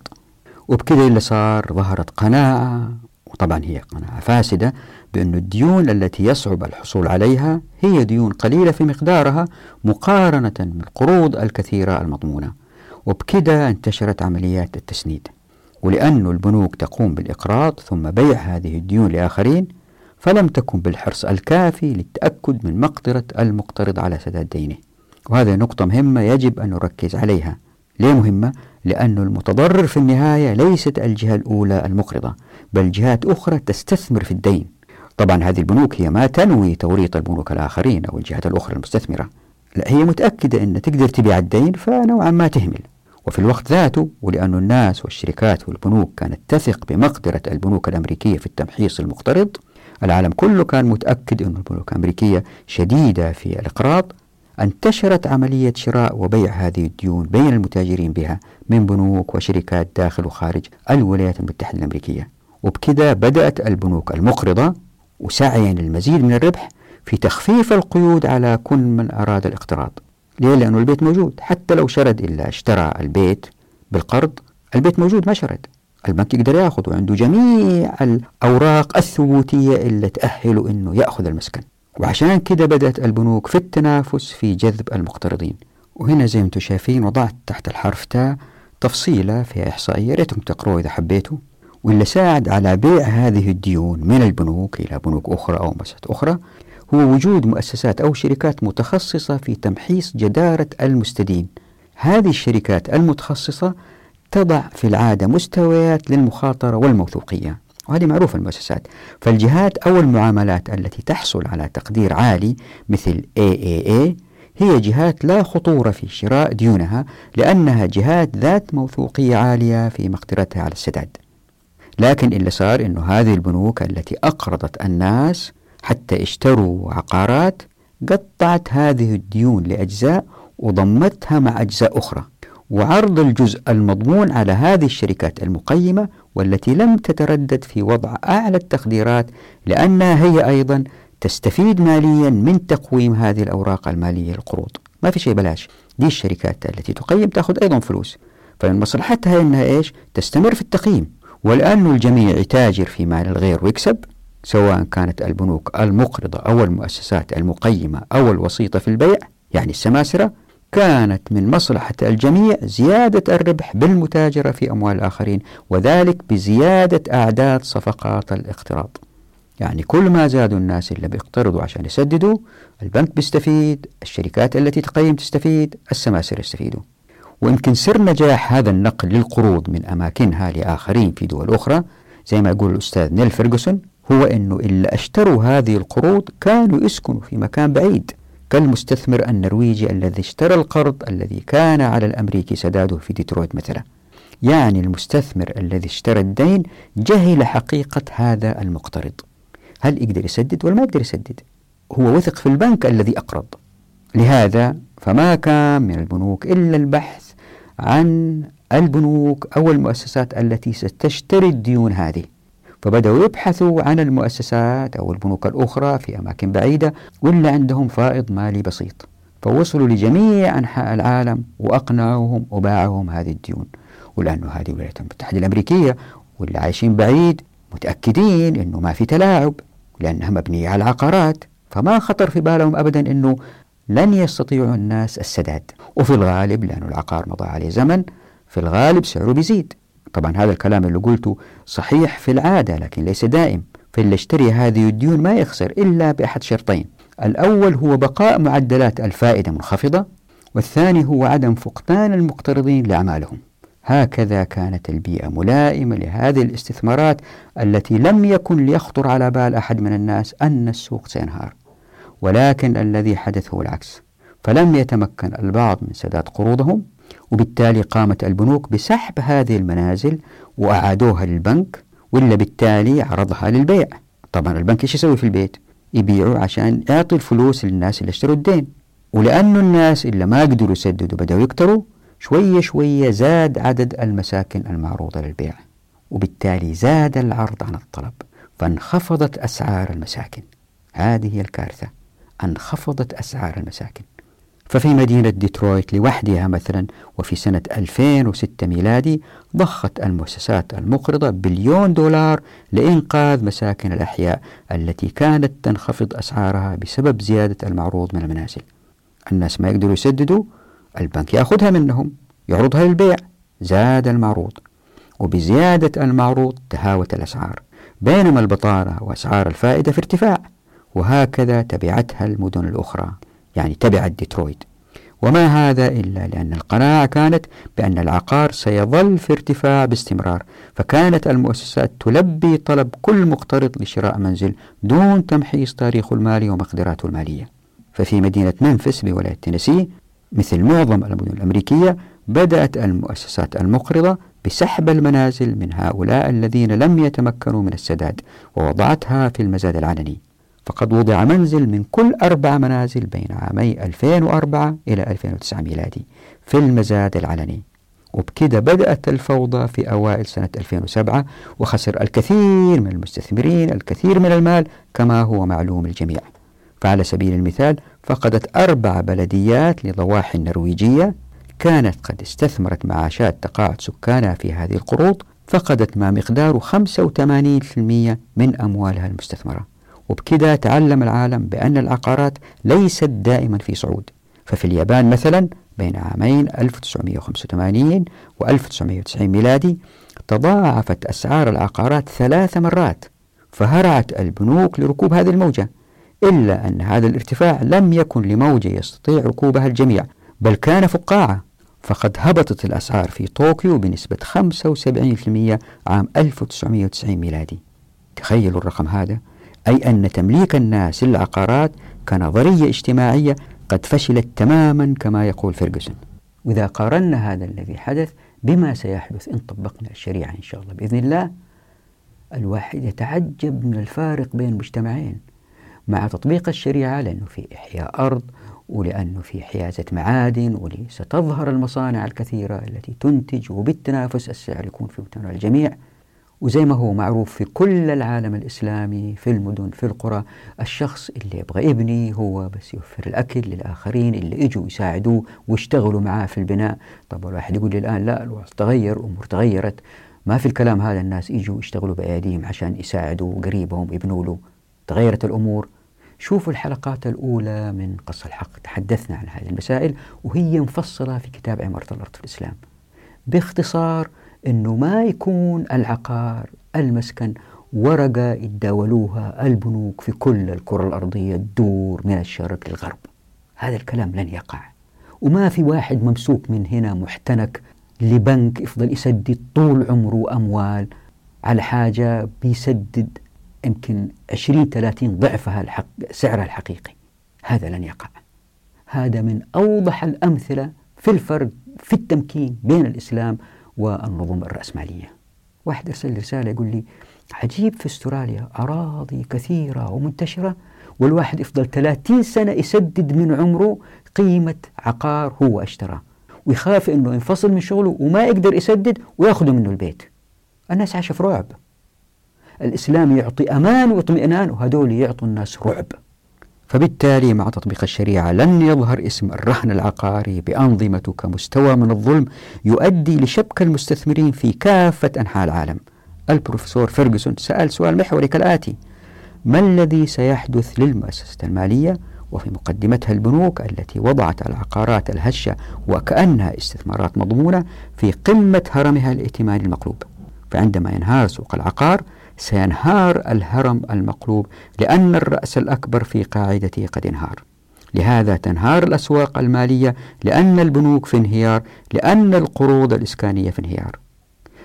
وبكذا اللي صار ظهرت قناعة، وطبعا هي قناعة فاسدة، بأن الديون التي يصعب الحصول عليها هي ديون قليلة في مقدارها مقارنة بالقروض الكثيرة المضمونة. وبكذا انتشرت عمليات التسنيد. ولأن البنوك تقوم بالإقراض ثم بيع هذه الديون لآخرين، فلم تكن بالحرص الكافي للتأكد من مقدرة المقترض على سداد دينه. وهذه نقطة مهمة يجب أن نركز عليها. ليه مهمة؟ لأن المتضرر في النهاية ليست الجهة الأولى المقرضة، بل جهات أخرى تستثمر في الدين. طبعا هذه البنوك هي ما تنوي توريط البنوك الآخرين أو الجهات الأخرى المستثمرة، لا هي متأكدة أن تقدر تبيع الدين فنوعا ما تهمل. وفي الوقت ذاته، ولأن الناس والشركات والبنوك كانت تثق بمقدرة البنوك الأمريكية في التمحيص المقترض، العالم كله كان متأكد أن البنوك الأمريكية شديدة في الإقراض. انتشرت عملية شراء وبيع هذه الديون بين المتاجرين بها من بنوك وشركات داخل وخارج الولايات المتحدة الأمريكية. وبكذا بدأت البنوك المقرضة، وسعيا للمزيد من الربح، في تخفيف القيود على كل من أراد الاقتراض. ليه؟ لأنه البيت موجود، حتى لو شرد إلا اشترى البيت بالقرض، البيت موجود ما شرد، البنك يقدر يأخذ، وعنده جميع الأوراق الثبوتية اللي تأهله أنه يأخذ المسكن. وعشان كده بدأت البنوك في التنافس في جذب المقترضين. وهنا زي ما انتم شايفين وضعت تحت الحرف تاء تفصيلة فيها إحصائية، ريتم تقروه إذا حبيتوا. واللي ساعد على بيع هذه الديون من البنوك إلى بنوك أخرى أو مؤسسات أخرى هو وجود مؤسسات أو شركات متخصصة في تمحيص جدارة المستدين. هذه الشركات المتخصصة تضع في العادة مستويات للمخاطرة والموثوقية، وهذه معروفة المؤسسات. فالجهات أو المعاملات التي تحصل على تقدير عالي مثل AAA هي جهات لا خطورة في شراء ديونها، لأنها جهات ذات موثوقية عالية في مقدرتها على السداد. لكن اللي صار أنه هذه البنوك التي أقرضت الناس حتى اشتروا عقارات قطعت هذه الديون لأجزاء وضمتها مع أجزاء أخرى، وعرض الجزء المضمون على هذه الشركات المقيمة، والتي لم تتردد في وضع أعلى التقديرات، لأنها هي أيضا تستفيد ماليا من تقويم هذه الأوراق المالية للقروض. ما في شيء بلاش، دي الشركات التي تقيم تأخذ أيضا فلوس، فمن مصلحتها أنها تستمر في التقييم. ولأن الجميع يتاجر في مال الغير ويكسب، سواء كانت البنوك المقرضة أو المؤسسات المقيمة أو الوسيطة في البيع، يعني السماسرة، كانت من مصلحة الجميع زيادة الربح بالمتاجرة في أموال الآخرين، وذلك بزيادة أعداد صفقات الاقتراض. يعني كل ما زادوا الناس اللي بيقترضوا عشان يسددوا، البنك بيستفيد، الشركات التي تقيم تستفيد، السماسرة يستفيدوا. ويمكن سر نجاح هذا النقل للقروض من أماكنها لآخرين في دول أخرى، زي ما يقول الأستاذ نيل فيرغسون، هو أنه اللي أشتروا هذه القروض كانوا يسكنوا في مكان بعيد، كالمستثمر النرويجي الذي اشترى القرض الذي كان على الأمريكي سداده في ديترويت مثلا. يعني المستثمر الذي اشترى الدين جهل حقيقة هذا المقترض، هل يقدر يسدد ولا ما يقدر يسدد، هو وثق في البنك الذي أقرض. لهذا فما كان من البنوك إلا البحث عن البنوك أو المؤسسات التي ستشتري الديون هذه، فبدأوا يبحثوا عن المؤسسات أو البنوك الأخرى في أماكن بعيدة واللي عندهم فائض مالي بسيط، فوصلوا لجميع أنحاء العالم وأقنعوهم وباعوهم هذه الديون. ولأنه هذه الولايات المتحدة الأمريكية واللي عايشين بعيد متأكدين أنه ما في تلاعب، لأنها مبنية على العقارات، فما خطر في بالهم أبدا أنه لن يستطيعوا الناس السداد. وفي الغالب لأنه العقار مضى عليه زمن، في الغالب سعره بيزيد. طبعا هذا الكلام اللي قلته صحيح في العادة لكن ليس دائم، فاللي اشتري هذه الديون ما يخسر إلا بأحد شرطين، الأول هو بقاء معدلات الفائدة منخفضة، والثاني هو عدم فقدان المقترضين لأعمالهم. هكذا كانت البيئة ملائمة لهذه الاستثمارات التي لم يكن ليخطر على بال أحد من الناس أن السوق سينهار، ولكن الذي حدث هو العكس، فلم يتمكن البعض من سداد قروضهم، وبالتالي قامت البنوك بسحب هذه المنازل وأعادوها للبنك، ولا بالتالي عرضها للبيع. طبعا البنك ايش يسوي في البيت؟ يبيعوا عشان يعطي الفلوس للناس اللي اشتروا الدين، ولأنه الناس اللي ما قدروا يسددوا بدأوا يكتروا، شوية شوية زاد عدد المساكن المعروضة للبيع، وبالتالي زاد العرض عن الطلب، فانخفضت أسعار المساكن. هذه هي الكارثة، انخفضت أسعار المساكن. ففي مدينة ديترويت لوحدها مثلا، وفي سنة 2006 ميلادي، ضخت المؤسسات المقرضة $1 بليون لإنقاذ مساكن الأحياء التي كانت تنخفض أسعارها بسبب زيادة المعروض من المنازل. الناس ما يقدروا يسددوا، البنك يأخذها منهم يعرضها للبيع، زاد المعروض، وبزيادة المعروض تهاوت الأسعار، بينما البطالة وأسعار الفائدة في ارتفاع. وهكذا تبعتها المدن الأخرى، يعني تبعت ديترويت. وما هذا إلا لأن القناعة كانت بأن العقار سيظل في ارتفاع باستمرار، فكانت المؤسسات تلبي طلب كل مقترض لشراء منزل دون تمحيص تاريخه المالي ومقدراته المالية. ففي مدينة ممفيس بولاية تينسي، مثل معظم المدن الأمريكية، بدأت المؤسسات المقرضة بسحب المنازل من هؤلاء الذين لم يتمكنوا من السداد، ووضعتها في المزاد العلني. فقد وضع منزل من كل 4 منازل بين عامي 2004 إلى 2009 ميلادي في المزاد العلني. وبكده بدأت الفوضى في أوائل سنة 2007، وخسر الكثير من المستثمرين الكثير من المال كما هو معلوم الجميع. فعلى سبيل المثال، فقدت 4 بلديات لضواحي النرويجية كانت قد استثمرت معاشات تقاعد سكانها في هذه القروض، فقدت ما مقداره 85% من أموالها المستثمرة. وبكذا تعلم العالم بأن العقارات ليست دائما في صعود. ففي اليابان مثلا، بين عامين 1985 و 1990 ميلادي، تضاعفت أسعار العقارات 3 مرات، فهرعت البنوك لركوب هذه الموجة، إلا أن هذا الارتفاع لم يكن لموجة يستطيع ركوبها الجميع، بل كان فقاعة. فقد هبطت الأسعار في طوكيو بنسبة 75% عام 1990 ميلادي. تخيلوا الرقم هذا، أي أن تمليك الناس للعقارات كنظرية اجتماعية قد فشلت تماما كما يقول فيرغسون. وإذا قارنا هذا الذي حدث بما سيحدث إن طبقنا الشريعة إن شاء الله بإذن الله، الواحد يتعجب من الفارق بين مجتمعين مع تطبيق الشريعة، لأنه في إحياء أرض، ولأنه في حيازة معادن، وستظهر المصانع الكثيرة التي تنتج، وبالتنافس السعر يكون في متناول الجميع. وزي ما هو معروف في كل العالم الإسلامي، في المدن في القرى، الشخص اللي يبغى يبني هو بس يوفر الأكل للآخرين اللي إجوا يساعدوه ويشتغلوا معاه في البناء. طب الواحد يقول لي الآن لا، الوضع تغير، أمور تغيرت، ما في الكلام هذا، الناس إجوا يشتغلوا بأيديهم عشان يساعدوا قريبهم يبنوا له، تغيرت الأمور. شوفوا الحلقات الأولى من قص الحق، تحدثنا عن هذه المسائل، وهي مفصلة في كتاب عمارة الأرض في الإسلام. باختصار، أنه ما يكون العقار المسكن ورقة يتداولوها البنوك في كل الكرة الأرضية تدور من الشرق للغرب، هذا الكلام لن يقع. وما في واحد ممسوك من هنا محتنك لبنك يفضل يسدد طول عمره أموال على حاجة بيسدد يمكن 20-30 ضعفها سعرها الحقيقي، هذا لن يقع. هذا من أوضح الأمثلة في الفرق في التمكين بين الإسلام والنظم الرأسمالية. واحد أرسل رسالة يقول لي عجيب، في أستراليا أراضي كثيرة ومنتشرة، والواحد يفضل 30 سنة يسدد من عمره قيمة عقار هو اشتراه، ويخاف أنه ينفصل من شغله وما يقدر يسدد ويأخذه منه البيت. الناس عايشة في رعب. الإسلام يعطي أمان واطمئنان، وهدول يعطوا الناس رعب. فبالتالي مع تطبيق الشريعة لن يظهر اسم الرهن العقاري بأنظمته كمستوى من الظلم يؤدي لشبك المستثمرين في كافة أنحاء العالم. البروفيسور فيرغسون سأل سؤال محوري كالآتي: ما الذي سيحدث للمؤسسة المالية وفي مقدمتها البنوك التي وضعت العقارات الهشة وكأنها استثمارات مضمونة في قمة هرمها الائتماني المقلوب؟ فعندما ينهار سوق العقار سينهار الهرم المقلوب لأن الرأس الأكبر في قاعدته قد انهار. لهذا تنهار الأسواق المالية، لأن البنوك في انهيار، لأن القروض الإسكانية في انهيار.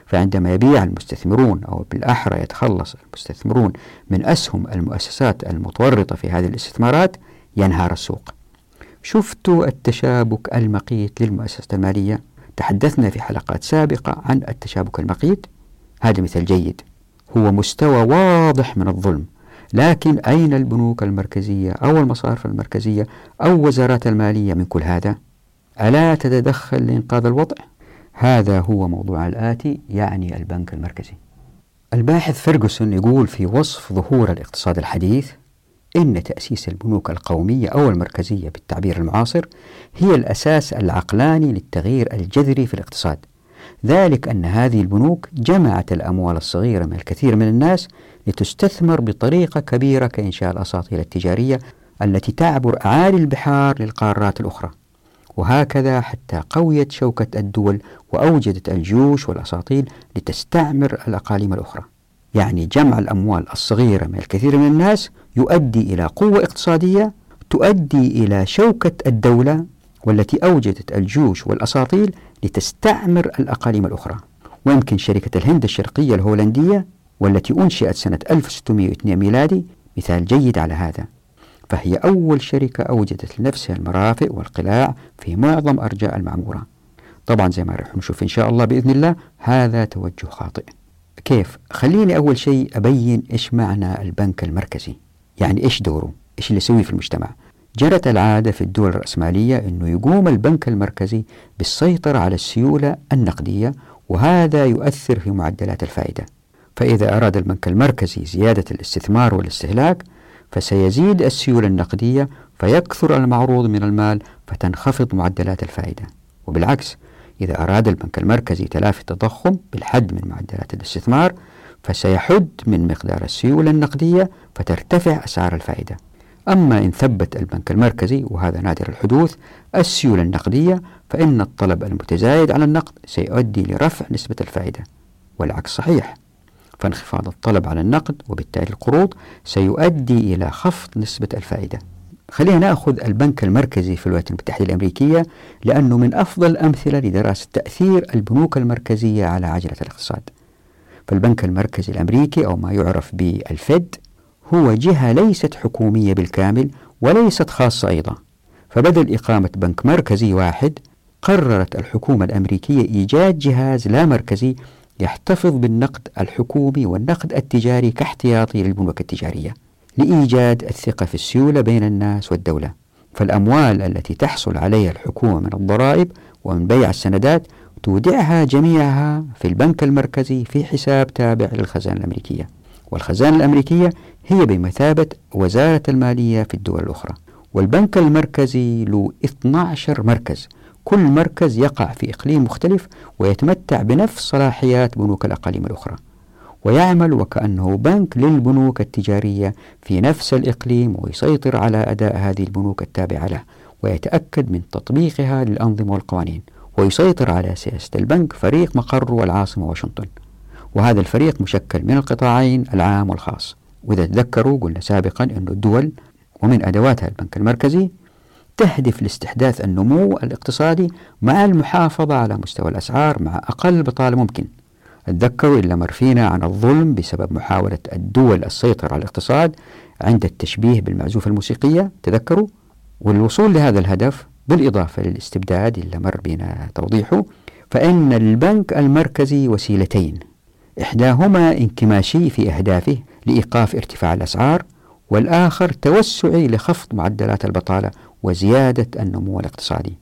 فعندما يبيع المستثمرون أو بالأحرى يتخلص المستثمرون من أسهم المؤسسات المتورطة في هذه الاستثمارات ينهار السوق. شفتوا التشابك المقيت للمؤسسات المالية؟ تحدثنا في حلقات سابقة عن التشابك المقيت. هذا مثال جيد، هو مستوى واضح من الظلم، لكن أين البنوك المركزية أو المصارف المركزية أو وزارات المالية من كل هذا؟ ألا تتدخل لإنقاذ الوضع؟ هذا هو موضوع الآتي، يعني البنك المركزي. الباحث فيرغسون يقول في وصف ظهور الاقتصاد الحديث إن تأسيس البنوك القومية أو المركزية بالتعبير المعاصر هي الأساس العقلاني للتغيير الجذري في الاقتصاد، ذلك أن هذه البنوك جمعت الأموال الصغيرة من الكثير من الناس لتستثمر بطريقة كبيرة كإنشاء الأساطيل التجارية التي تعبر أعالي البحار للقارات الأخرى، وهكذا حتى قويت شوكة الدول وأوجدت الجيوش والأساطيل لتستعمر الأقاليم الأخرى. يعني جمع الأموال الصغيرة من الكثير من الناس يؤدي إلى قوة اقتصادية تؤدي إلى شوكة الدولة والتي أوجدت الجيوش والأساطيل لتستعمر الأقاليم الأخرى. ويمكن شركة الهند الشرقية الهولندية والتي أنشئت سنة 1602 ميلادي مثال جيد على هذا، فهي أول شركة أوجدت لنفسها المرافق والقلاع في معظم أرجاء المعمورة. طبعا زي ما رح نشوف إن شاء الله بإذن الله هذا توجه خاطئ. كيف؟ خليني أول شيء أبين إيش معنى البنك المركزي، يعني إيش دوره، إيش اللي يسوي في المجتمع. جرت العادة في الدول الرأسمالية أنه يقوم البنك المركزي بالسيطرة على السيولة النقدية، وهذا يؤثر في معدلات الفائدة. فإذا أراد البنك المركزي زيادة الاستثمار والاستهلاك فسيزيد السيولة النقدية فيكثر المعروض من المال فتنخفض معدلات الفائدة، وبالعكس إذا أراد البنك المركزي تلافي التضخم بالحد من معدلات الاستثمار فسيحد من مقدار السيولة النقدية فترتفع أسعار الفائدة. أما إن ثبت البنك المركزي، وهذا نادر الحدوث، السيولة النقدية فإن الطلب المتزايد على النقد سيؤدي لرفع نسبة الفائدة، والعكس صحيح، فانخفاض الطلب على النقد وبالتالي القروض سيؤدي إلى خفض نسبة الفائدة. خلينا نأخذ البنك المركزي في الولايات المتحدة الأمريكية لأنه من أفضل الأمثلة لدراسة تأثير البنوك المركزية على عجلة الاقتصاد. فالبنك المركزي الأمريكي أو ما يعرف بالفيد هو جهة ليست حكومية بالكامل وليست خاصة أيضا، فبدل إقامة بنك مركزي واحد قررت الحكومة الأمريكية إيجاد جهاز لا مركزي يحتفظ بالنقد الحكومي والنقد التجاري كاحتياطي للبنوك التجارية لإيجاد الثقة في السيولة بين الناس والدولة. فالأموال التي تحصل عليها الحكومة من الضرائب ومن بيع السندات تودعها جميعها في البنك المركزي في حساب تابع للخزانة الأمريكية، والخزانة الأمريكية هي بمثابة وزارة المالية في الدول الأخرى. والبنك المركزي له 12 مركز، كل مركز يقع في إقليم مختلف ويتمتع بنفس صلاحيات بنوك الأقاليم الأخرى، ويعمل وكأنه بنك للبنوك التجارية في نفس الإقليم ويسيطر على أداء هذه البنوك التابعة له ويتأكد من تطبيقها للأنظمة والقوانين، ويسيطر على سياسة البنك فريق مقره العاصمة واشنطن، وهذا الفريق مشكل من القطاعين العام والخاص. وإذا تذكروا قلنا سابقا أن الدول ومن أدواتها البنك المركزي تهدف لاستحداث النمو الاقتصادي مع المحافظة على مستوى الأسعار مع أقل بطالة ممكن. اتذكروا إلا مرفينا عن الظلم بسبب محاولة الدول السيطرة على الاقتصاد عند التشبيه بالمعزوفة الموسيقية، تذكروا؟ والوصول لهذا الهدف بالإضافة للاستبداد اللي مر بنا توضيحه، فإن البنك المركزي وسيلتين، إحداهما انكماشي في أهدافه لإيقاف ارتفاع الأسعار، والآخر توسعي لخفض معدلات البطالة وزيادة النمو الاقتصادي.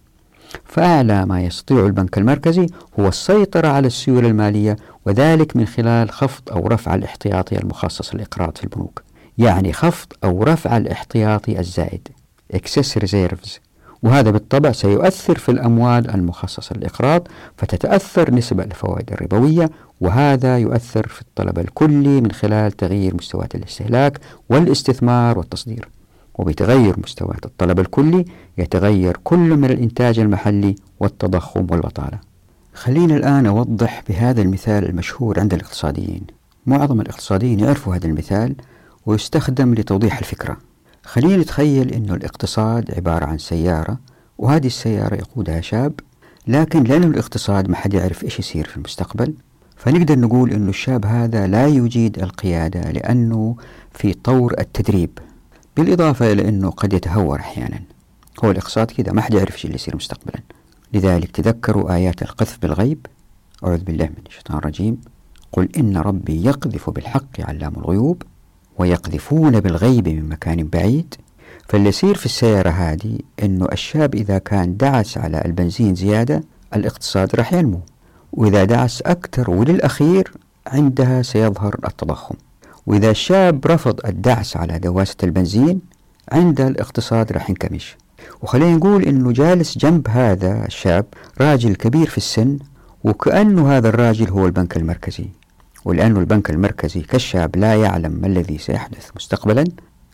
فأعلى ما يستطيع البنك المركزي هو السيطرة على السيولة المالية، وذلك من خلال خفض أو رفع الاحتياطي المخصص للإقراض في البنوك، يعني خفض أو رفع الاحتياطي الزائد excess reserves، وهذا بالطبع سيؤثر في الأموال المخصصة للإقراض فتتأثر نسبة الفوائد الربوية، وهذا يؤثر في الطلب الكلي من خلال تغيير مستويات الاستهلاك والاستثمار والتصدير. وبتغير مستويات الطلب الكلي يتغير كل من الإنتاج المحلي والتضخم والبطالة. خلينا الآن أوضح بهذا المثال المشهور عند الاقتصاديين معظم الاقتصاديين يعرفوا هذا المثال ويستخدم لتوضيح الفكرة. خلينا نتخيل أن الاقتصاد عبارة عن سيارة، وهذه السيارة يقودها شاب، لكن لأن الاقتصاد ما حد يعرف إيش يصير في المستقبل، فنقدر نقول أن الشاب هذا لا يجيد القيادة لأنه في طور التدريب، بالإضافة إلى أنه قد يتهور أحيانا. هو الاقتصاد كذا، ما حد يعرف إيش اللي يصير مستقبلا. لذلك تذكروا آيات القذف بالغيب، أعوذ بالله من الشيطان الرجيم، قل إن ربي يقذف بالحق علام الغيوب ويقذفون بالغيب من مكان بعيد. فاللي يصير في السيارة هذه أنه الشاب إذا كان دعس على البنزين زيادة الاقتصاد راح ينمو، وإذا دعس أكثر وللأخير عندها سيظهر التضخم، وإذا الشاب رفض الدعس على دواسة البنزين عندها الاقتصاد راح ينكمش. وخلينا نقول أنه جالس جنب هذا الشاب راجل كبير في السن، وكأنه هذا الراجل هو البنك المركزي، ولأنه البنك المركزي كالشاب لا يعلم ما الذي سيحدث مستقبلا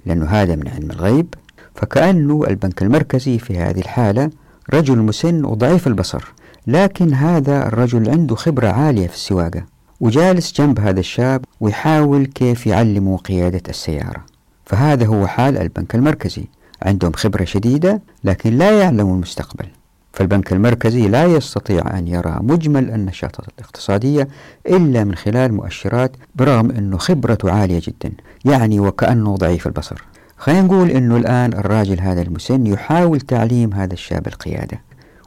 لأنه هذا من علم الغيب، فكأنه البنك المركزي في هذه الحالة رجل مسن وضعيف البصر، لكن هذا الرجل عنده خبرة عالية في السواقة، وجالس جنب هذا الشاب ويحاول كيف يعلمه قيادة السيارة. فهذا هو حال البنك المركزي، عندهم خبرة شديدة لكن لا يعلموا المستقبل. فالبنك المركزي لا يستطيع أن يرى مجمل النشاطات الاقتصادية إلا من خلال مؤشرات، برغم أنه خبرته عالية جدا، يعني وكأنه ضعيف البصر. خلينا نقول أنه الآن الراجل هذا المسن يحاول تعليم هذا الشاب القيادة،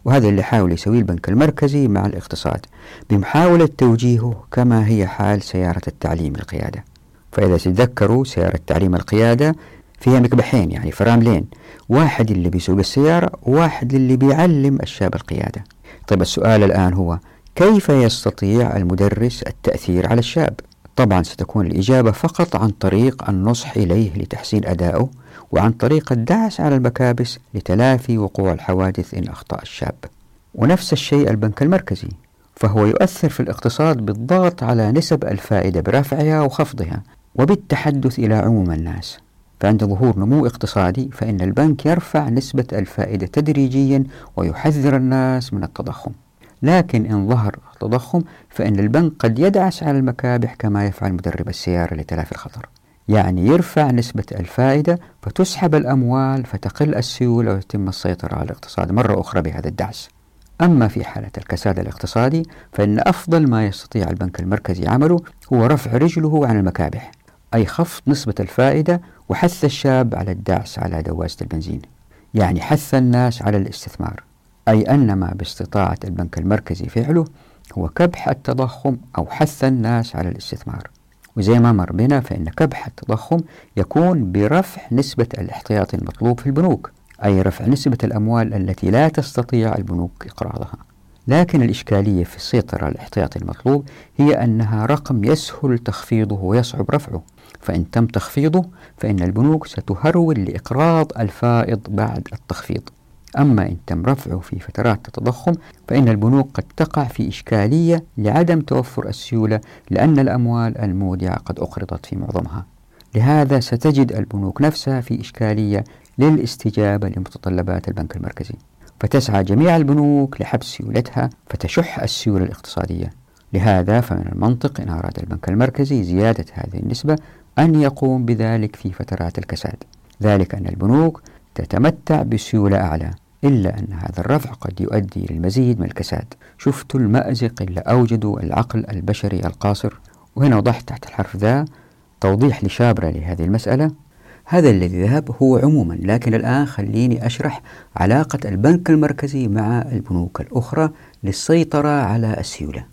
وهذا اللي حاول يسويه البنك المركزي مع الاقتصاد بمحاولة توجيهه كما هي حال سيارة التعليم القيادة. فإذا تتذكروا سيارة تعليم القيادة فيها مكبحين، يعني فراملين، واحد اللي بيسوق السيارة وواحد اللي بيعلم الشاب القيادة. طيب السؤال الآن هو كيف يستطيع المدرس التأثير على الشاب؟ طبعا ستكون الإجابة فقط عن طريق النصح إليه لتحسين أدائه، وعن طريق الدعس على المكابس لتلافي وقوع الحوادث إن أخطأ الشاب. ونفس الشيء البنك المركزي، فهو يؤثر في الاقتصاد بالضغط على نسب الفائدة برفعها وخفضها، وبالتحدث إلى عموم الناس. فعند ظهور نمو اقتصادي فإن البنك يرفع نسبة الفائدة تدريجيا ويحذر الناس من التضخم، لكن إن ظهر تضخم فإن البنك قد يدعس على المكابح كما يفعل مدرب السيارة لتلافي الخطر، يعني يرفع نسبة الفائدة فتسحب الأموال فتقل السيولة ويتم السيطرة على الاقتصاد مرة أخرى بهذا الدعس. أما في حالة الكساد الاقتصادي فإن أفضل ما يستطيع البنك المركزي عمله هو رفع رجله عن المكابح، أي خفض نسبة الفائدة وحث الشاب على الدعس على دواسة البنزين، يعني حث الناس على الاستثمار. أي أن ما باستطاعة البنك المركزي فعله هو كبح التضخم أو حث الناس على الاستثمار. وزي ما مر بنا فإن كبح التضخم يكون برفع نسبة الاحتياط المطلوب في البنوك، أي رفع نسبة الأموال التي لا تستطيع البنوك إقراضها. لكن الإشكالية في السيطرة على الاحتياط المطلوب هي أنها رقم يسهل تخفيضه ويصعب رفعه، فإن تم تخفيضه فإن البنوك ستهرول لإقراض الفائض بعد التخفيض، أما إن تم رفعه في فترات التضخم فإن البنوك قد تقع في إشكالية لعدم توفر السيولة، لأن الأموال المودعة قد أقرضت في معظمها. لهذا ستجد البنوك نفسها في إشكالية للاستجابة لمتطلبات البنك المركزي، فتسعى جميع البنوك لحبس سيولتها فتشح السيولة الاقتصادية. لهذا فمن المنطق إن أراد البنك المركزي زيادة هذه النسبة أن يقوم بذلك في فترات الكساد، ذلك أن البنوك تتمتع بسيولة أعلى، إلا أن هذا الرفع قد يؤدي للمزيد من الكساد. شفتوا المأزق اللي أوجدوا العقل البشري القاصر؟ وهنا وضحت تحت الحرف ذا توضيح لشابرة لهذه المسألة. هذا الذي ذهب هو عموما، لكن الآن خليني أشرح علاقة البنك المركزي مع البنوك الأخرى للسيطرة على السيولة.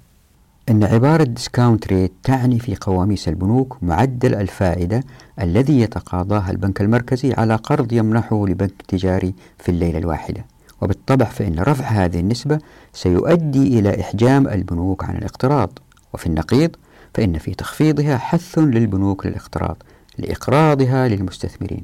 إن عبارة discount rate تعني في قواميس البنوك معدل الفائدة الذي يتقاضاها البنك المركزي على قرض يمنحه لبنك تجاري في الليلة الواحدة. وبالطبع فإن رفع هذه النسبة سيؤدي إلى إحجام البنوك عن الاقتراض، وفي النقيض فإن في تخفيضها حث للبنوك للاقتراض لإقراضها للمستثمرين.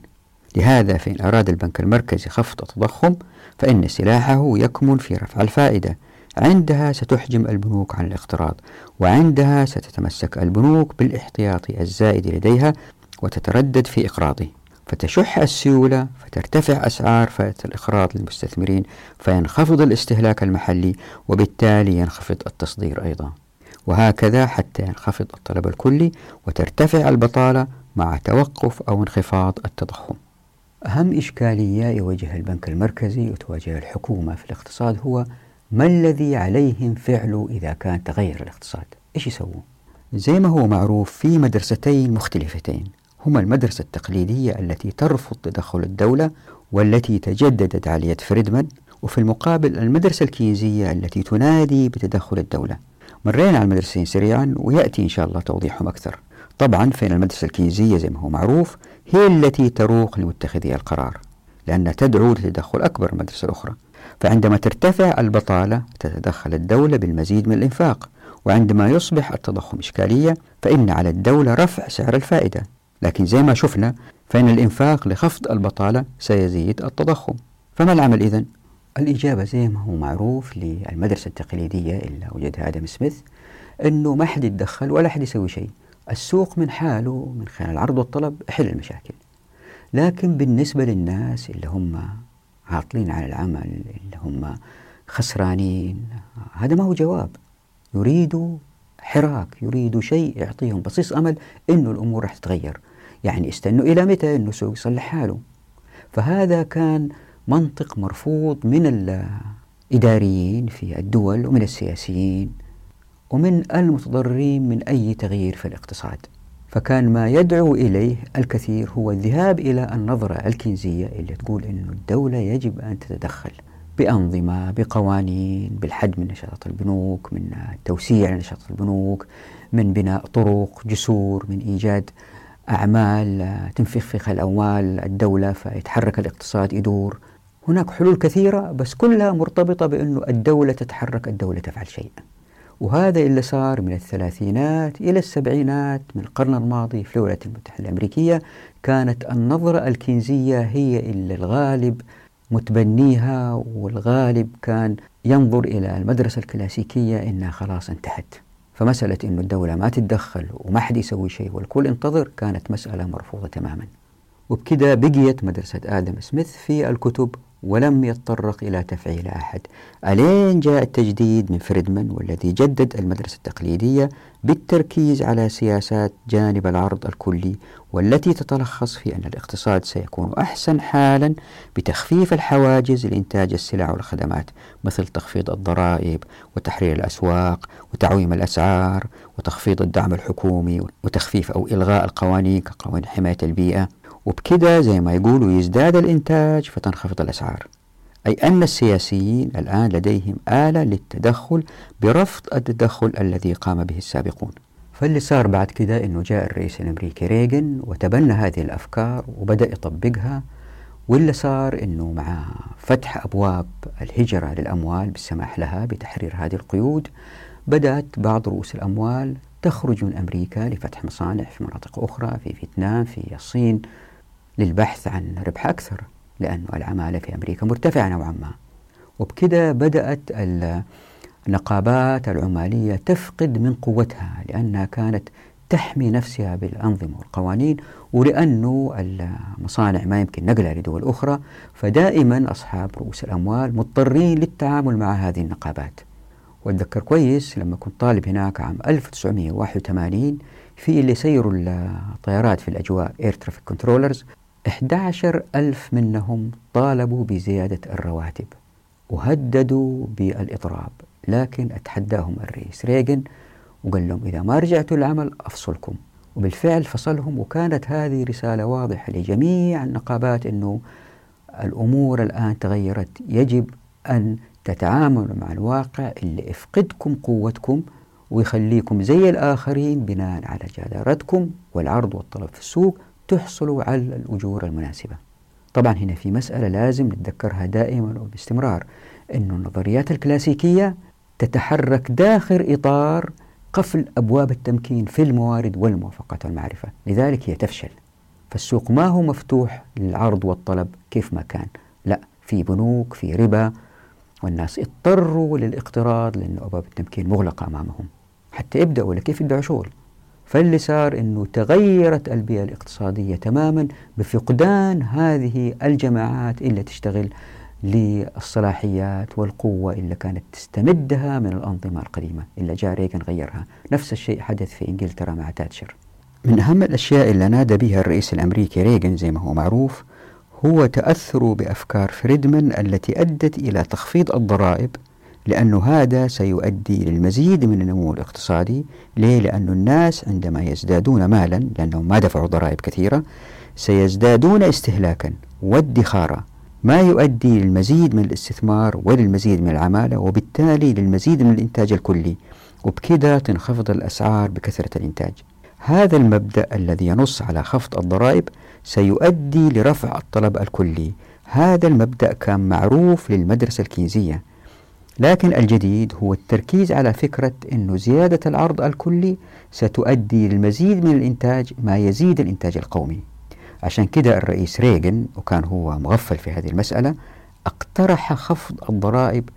لهذا فإن أراد البنك المركزي خفض التضخم فإن سلاحه يكمن في رفع الفائدة، عندها ستحجم البنوك عن الاقتراض، وعندها ستتمسك البنوك بالاحتياطي الزائد لديها وتتردد في إقراضه، فتشح السيولة فترتفع أسعار فائدة الإقراض للمستثمرين، فينخفض الاستهلاك المحلي وبالتالي ينخفض التصدير أيضا. وهكذا حتى ينخفض الطلب الكلي وترتفع البطالة مع توقف أو انخفاض التضخم. أهم إشكالية يواجه البنك المركزي وتواجه الحكومة في الاقتصاد هو ما الذي عليهم فعله إذا كان تغير الاقتصاد؟ إيش يسوون؟ زي ما هو معروف في مدرستين مختلفتين، هما المدرسة التقليدية التي ترفض تدخل الدولة والتي تجددت على يد فريدمان، وفي المقابل المدرسة الكينزية التي تنادي بتدخل الدولة. مرينا على المدرستين سريعا ويأتي إن شاء الله توضيحهم أكثر. طبعا فإن المدرسة الكينزية زي ما هو معروف هي التي تروق لمتخذي القرار لأنها تدعو لتدخل أكبر المدرسة الأخرى، فعندما ترتفع البطالة تتدخل الدولة بالمزيد من الإنفاق، وعندما يصبح التضخم إشكالية فإن على الدولة رفع سعر الفائدة، لكن زي ما شفنا فإن الإنفاق لخفض البطالة سيزيد التضخم. فما العمل إذن؟ الإجابة زي ما هو معروف للمدرسة التقليدية اللي وجدها آدم سميث أنه ما حد يتدخل ولا حد يسوي شيء، السوق من حاله من خلال العرض والطلب يحل المشاكل. لكن بالنسبة للناس اللي هم عاطلين على العمل اللي هم خسرانين هذا ما هو جواب، يريدوا حراك، يريدوا شيء يعطيهم بصيص أمل إنه الأمور رح تتغير، يعني استنوا إلى متى إنه السوق يصلح حاله. فهذا كان منطق مرفوض من الإداريين في الدول ومن السياسيين ومن المتضررين من أي تغيير في الاقتصاد. فكان ما يدعو إليه الكثير هو الذهاب إلى النظرة الكينزية اللي تقول إنه الدولة يجب أن تتدخل بأنظمة، بقوانين، بالحد من نشاطات البنوك، من توسيع نشاطات البنوك، من بناء طرق، جسور، من إيجاد أعمال تنفخ الأموال الدولة فيتحرك الاقتصاد يدور. هناك حلول كثيرة بس كلها مرتبطة بأنه الدولة تتحرك، الدولة تفعل شيء. وهذا اللي صار من الثلاثينات إلى السبعينات من القرن الماضي في الولايات المتحدة الأمريكية. كانت النظرة الكينزية هي اللي الغالب متبنيها، والغالب كان ينظر إلى المدرسة الكلاسيكية إنها خلاص انتهت. فمسألة إنه الدولة ما تتدخل وما حد يسوي شيء والكل انتظر كانت مسألة مرفوضة تماما. وبكده بقيت مدرسة آدم سميث في الكتب ولم يتطرق إلى تفعيل أحد، ألين جاء التجديد من فريدمان والذي جدد المدرسة التقليدية بالتركيز على سياسات جانب العرض الكلي، والتي تتلخص في أن الاقتصاد سيكون أحسن حالا بتخفيف الحواجز لإنتاج السلع والخدمات، مثل تخفيض الضرائب وتحرير الأسواق وتعويم الأسعار وتخفيض الدعم الحكومي وتخفيف أو إلغاء القوانين كقوانين حماية البيئة. وبكده زي ما يقولوا يزداد الإنتاج فتنخفض الأسعار، أي أن السياسيين الآن لديهم آلة للتدخل برفض التدخل الذي قام به السابقون. فاللي صار بعد كده أنه جاء الرئيس الأمريكي ريغان وتبنى هذه الأفكار وبدأ يطبقها، واللي صار أنه مع فتح أبواب الهجرة للأموال بالسماح لها بتحرير هذه القيود بدأت بعض رؤوس الأموال تخرج من أمريكا لفتح مصانع في مناطق أخرى، في فيتنام، في الصين، للبحث عن ربح أكثر لأن العمالة في أمريكا مرتفعة نوعا ما. وبكده بدأت النقابات العمالية تفقد من قوتها لأنها كانت تحمي نفسها بالأنظمة والقوانين، ولأنه المصانع ما يمكن نقلها لدول أخرى فدائما أصحاب رؤوس الأموال مضطرين للتعامل مع هذه النقابات. وأتذكر كويس لما كنت طالب هناك عام 1981 في اللي سيروا الطيارات في الأجواء Air Traffic Controllers 11,000 منهم طالبوا بزيادة الرواتب وهددوا بالإضراب، لكن أتحداهم الرئيس ريغان وقال لهم إذا ما رجعتوا العمل أفصلكم، وبالفعل فصلهم. وكانت هذه رسالة واضحة لجميع النقابات أنه الأمور الآن تغيرت، يجب أن تتعاملوا مع الواقع اللي يفقدكم قوتكم ويخليكم زي الآخرين بناء على جدارتكم والعرض والطلب في السوق تحصلوا على الأجور المناسبة. طبعا هنا في مسألة لازم نتذكرها دائما وباستمرار، أن النظريات الكلاسيكية تتحرك داخل إطار قفل أبواب التمكين في الموارد والموافقات والمعرفة، لذلك هي تفشل. فالسوق ما هو مفتوح للعرض والطلب كيف ما كان، لا، في بنوك، في ربا، والناس اضطروا للاقتراض لأن أبواب التمكين مغلقة أمامهم حتى يبدأوا لكيف يدعوا شغل. فاللي صار أنه تغيرت البيئة الاقتصادية تماما بفقدان هذه الجماعات اللي تشتغل للصلاحيات والقوة اللي كانت تستمدها من الأنظمة القديمة اللي جاء ريغان غيرها. نفس الشيء حدث في إنجلترا مع تاتشر. من أهم الأشياء اللي نادى بها الرئيس الأمريكي ريغان زي ما هو معروف هو تأثره بأفكار فريدمان التي أدت إلى تخفيض الضرائب، لأنه هذا سيؤدي للمزيد من النمو الاقتصادي. ليه؟ لأن الناس عندما يزدادون مالا لأنهم ما دفعوا ضرائب كثيرة سيزدادون استهلاكا وادخارا، ما يؤدي للمزيد من الاستثمار وللمزيد من العمالة وبالتالي للمزيد من الإنتاج الكلي، وبكذا تنخفض الأسعار بكثرة الإنتاج. هذا المبدأ الذي ينص على خفض الضرائب سيؤدي لرفع الطلب الكلي. هذا المبدأ كان معروف للمدرسة الكينزية، لكن الجديد هو التركيز على فكرة أن زيادة العرض الكلي ستؤدي للمزيد من الإنتاج، ما يزيد الإنتاج القومي. عشان كده الرئيس ريغان، وكان هو مغفل في هذه المسألة، اقترح خفض الضرائب،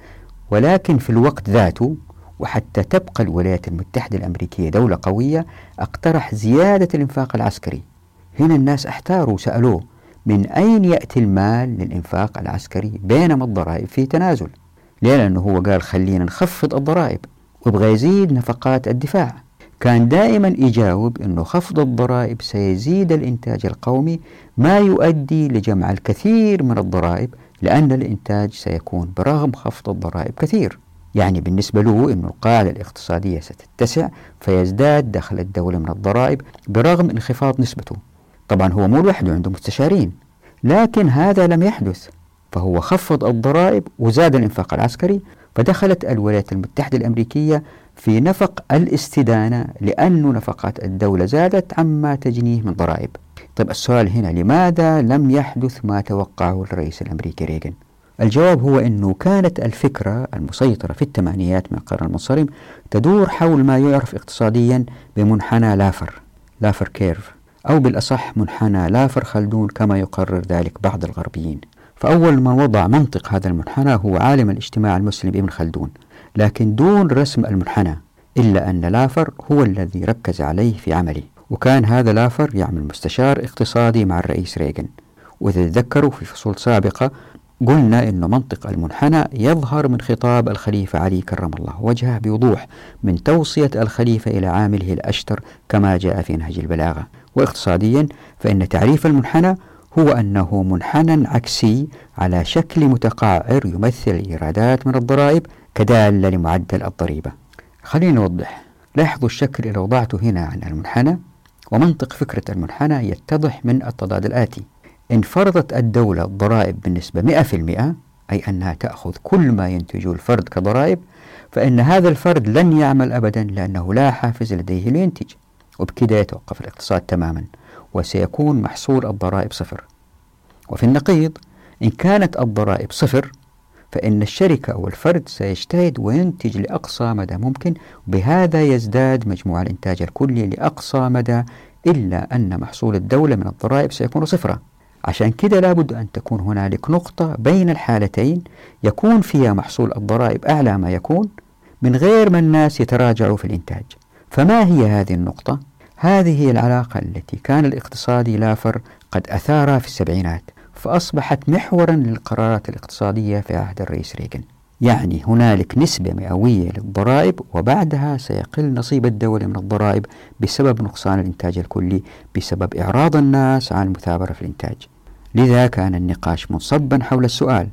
ولكن في الوقت ذاته وحتى تبقى الولايات المتحدة الأمريكية دولة قوية اقترح زيادة الإنفاق العسكري. هنا الناس احتاروا وسألوه من أين يأتي المال للإنفاق العسكري بينما الضرائب في تنازل؟ لأنه هو قال خلينا نخفض الضرائب وبغى يزيد نفقات الدفاع. كان دائما يجاوب أنه خفض الضرائب سيزيد الإنتاج القومي، ما يؤدي لجمع الكثير من الضرائب لأن الإنتاج سيكون برغم خفض الضرائب كثير. يعني بالنسبة له أن القاعدة الاقتصادية ستتسع فيزداد دخل الدولة من الضرائب برغم انخفاض نسبته. طبعا هو مو لوحده، عنده مستشارين، لكن هذا لم يحدث. فهو خفض الضرائب وزاد الإنفاق العسكري، فدخلت الولايات المتحدة الأمريكية في نفق الاستدانة لأن نفقات الدولة زادت عما تجنيه من ضرائب. طيب السؤال هنا، لماذا لم يحدث ما توقعه الرئيس الأمريكي ريغان؟ الجواب هو أنه كانت الفكرة المسيطرة في الثمانينات من القرن المنصرم تدور حول ما يعرف اقتصاديا بمنحنى لافر كيرف، أو بالأصح منحنى لافر خلدون كما يقرر ذلك بعض الغربيين. فأول من وضع منطق هذا المنحنى هو عالم الاجتماع المسلم ابن خلدون، لكن دون رسم المنحنى، إلا أن لافر هو الذي ركز عليه في عمله. وكان هذا لافر يعمل مستشار اقتصادي مع الرئيس ريغان. وإذا تذكروا في فصول سابقة قلنا أن منطق المنحنى يظهر من خطاب الخليفة علي كرم الله وجهه بوضوح، من توصية الخليفة إلى عامله الأشتر كما جاء في نهج البلاغة. واقتصاديا فإن تعريف المنحنى هو أنه منحنى عكسي على شكل متقعر يمثل الإيرادات من الضرائب كدالة لمعدل الضريبة. خلينا نوضح، لاحظوا الشكل اللي وضعته هنا عن المنحنى. ومنطق فكرة المنحنى يتضح من التضاد الآتي: إن فرضت الدولة الضرائب بالنسبة 100%، أي أنها تأخذ كل ما ينتجه الفرد كضرائب، فإن هذا الفرد لن يعمل أبدا لأنه لا حافز لديه لينتج، وبكده يتوقف الاقتصاد تماما وسيكون محصول الضرائب 0. وفي النقيض، إن كانت الضرائب 0 فإن الشركة أو الفرد سيجتهد وينتج لأقصى مدى ممكن، بهذا يزداد مجموع الإنتاج الكلي لأقصى مدى، إلا أن محصول الدولة من الضرائب سيكون 0. عشان كده لابد أن تكون هنالك نقطة بين الحالتين يكون فيها محصول الضرائب أعلى ما يكون من غير ما الناس يتراجعوا في الإنتاج. فما هي هذه النقطة؟ هذه هي العلاقة التي كان الاقتصادي لافر قد أثارها في السبعينات، فأصبحت محورا للقرارات الاقتصادية في عهد الرئيس ريغان. يعني هنالك نسبة مئوية للضرائب، وبعدها سيقل نصيب الدولة من الضرائب بسبب نقصان الإنتاج الكلي، بسبب إعراض الناس عن المثابرة في الإنتاج. لذا كان النقاش منصبا حول السؤال: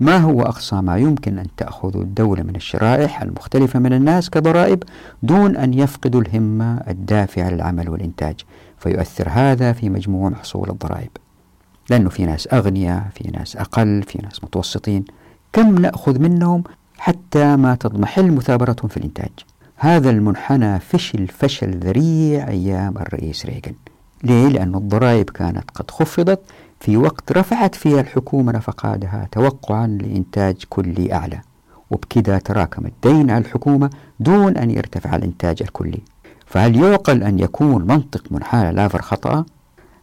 ما هو أقصى ما يمكن أن تأخذ الدولة من الشرائح المختلفة من الناس كضرائب دون أن يفقدوا الهمة الدافعة للعمل والإنتاج، فيؤثر هذا في مجموع محصول الضرائب؟ لأنه في ناس أغنياء، في ناس أقل، في ناس متوسطين، كم نأخذ منهم حتى ما تضمحل مثابرتهم في الإنتاج؟ هذا المنحنى فشل ذريع أيام الرئيس ريغان. ليه؟ لأن الضرائب كانت قد خفضت في وقت رفعت فيها الحكومة نفقاتها توقعا لإنتاج كلي أعلى، وبكذا تراكم الدين على الحكومة دون أن يرتفع الإنتاج الكلي. فهل يعقل أن يكون منطق منحنى لافر خطأ؟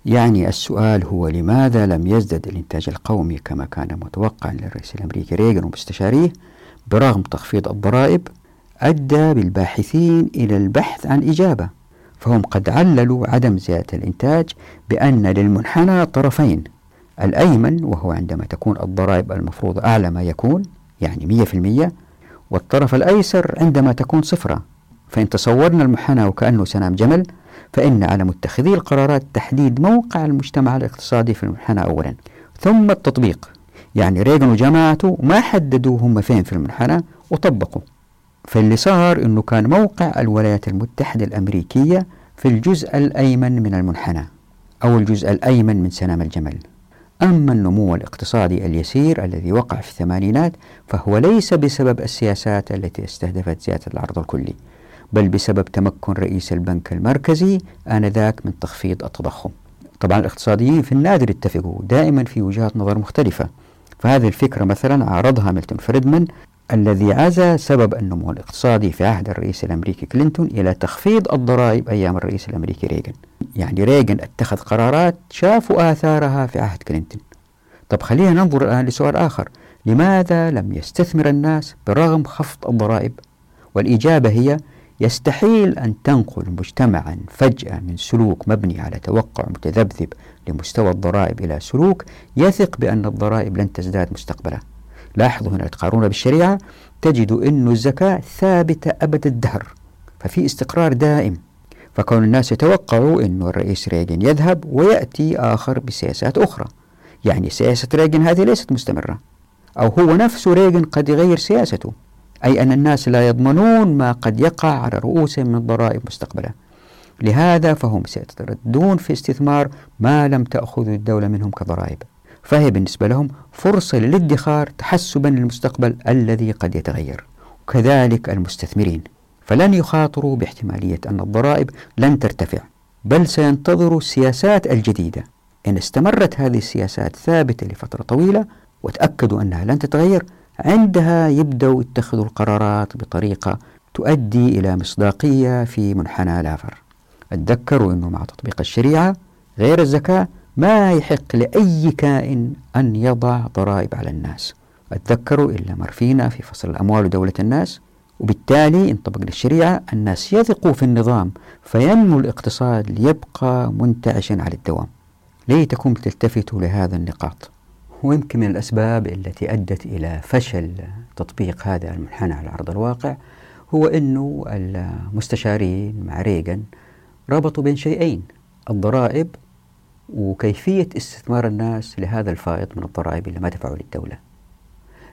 يعني السؤال هو لماذا لم يزدد الإنتاج القومي كما كان متوقعا للرئيس الأمريكي ريغان ومستشاريه برغم تخفيض الضرائب؟ أدى بالباحثين إلى البحث عن إجابة، فهم قد عللوا عدم زيادة الإنتاج بأن للمنحنى طرفين: الأيمن وهو عندما تكون الضرائب المفروضة أعلى ما يكون يعني 100%، والطرف الأيسر عندما تكون صفرة. فإن تصورنا المنحنى وكأنه سنام جمل، فإن على متخذي القرارات تحديد موقع المجتمع الاقتصادي في المنحنى أولا، ثم التطبيق. يعني ريغان وجماعته ما حددوا هم فين في المنحنى وطبقوا. فاللي صار أنه كان موقع الولايات المتحدة الأمريكية في الجزء الأيمن من المنحنى أو الجزء الأيمن من سنام الجمل. أما النمو الاقتصادي اليسير الذي وقع في الثمانينات فهو ليس بسبب السياسات التي استهدفت زيادة العرض الكلي، بل بسبب تمكن رئيس البنك المركزي آنذاك من تخفيض التضخم. طبعا الاقتصاديين في النادر اتفقوا، دائما في وجهات نظر مختلفة. فهذه الفكرة مثلا عارضها ميلتون فريدمان الذي عزى سبب النمو الاقتصادي في عهد الرئيس الأمريكي كلينتون إلى تخفيض الضرائب أيام الرئيس الأمريكي ريغان. يعني ريغان اتخذ قرارات شافوا آثارها في عهد كلينتون. طب خلينا ننظر الآن لسؤال آخر، لماذا لم يستثمر الناس برغم خفض الضرائب؟ والإجابة هي يستحيل أن تنقل مجتمعا فجأة من سلوك مبني على توقع متذبذب لمستوى الضرائب إلى سلوك يثق بأن الضرائب لن تزداد مستقبلا. لاحظوا هنا تقارنها بالشريعة، تجدوا أن الزكاة ثابتة أبد الدهر، ففي استقرار دائم. فكون الناس يتوقعوا أن الرئيس ريغان يذهب ويأتي آخر بسياسات أخرى، يعني سياسة ريغان هذه ليست مستمرة، أو هو نفسه ريغان قد يغير سياسته، أي أن الناس لا يضمنون ما قد يقع على رؤوسهم من الضرائب مستقبلا. لهذا فهم سيترددون في استثمار ما لم تأخذ الدولة منهم كضرائب، فهي بالنسبة لهم فرصة للادخار تحسبا للمستقبل الذي قد يتغير. وكذلك المستثمرين فلن يخاطروا باحتمالية أن الضرائب لن ترتفع، بل سينتظروا السياسات الجديدة. إن استمرت هذه السياسات ثابتة لفترة طويلة وتأكدوا أنها لن تتغير، عندها يبدأوا يتخذوا القرارات بطريقة تؤدي إلى مصداقية في منحنى لافر. اتذكروا أنه مع تطبيق الشريعة غير الزكاة ما يحق لأي كائن أن يضع ضرائب على الناس. اتذكروا إلا مرفينا في فصل الأموال ودولة الناس. وبالتالي انطبق للشريعة الناس يثقوا في النظام، فينمو الاقتصاد ليبقى منتعشا على الدوام. ليتكم تلتفتوا لهذا النقاط. ويمكن من الأسباب التي أدت إلى فشل تطبيق هذا المنحنى على أرض الواقع هو أنه المستشارين مع ريغان ربطوا بين شيئين، الضرائب وكيفية استثمار الناس لهذا الفائض من الضرائب اللي ما دفعوا للدولة.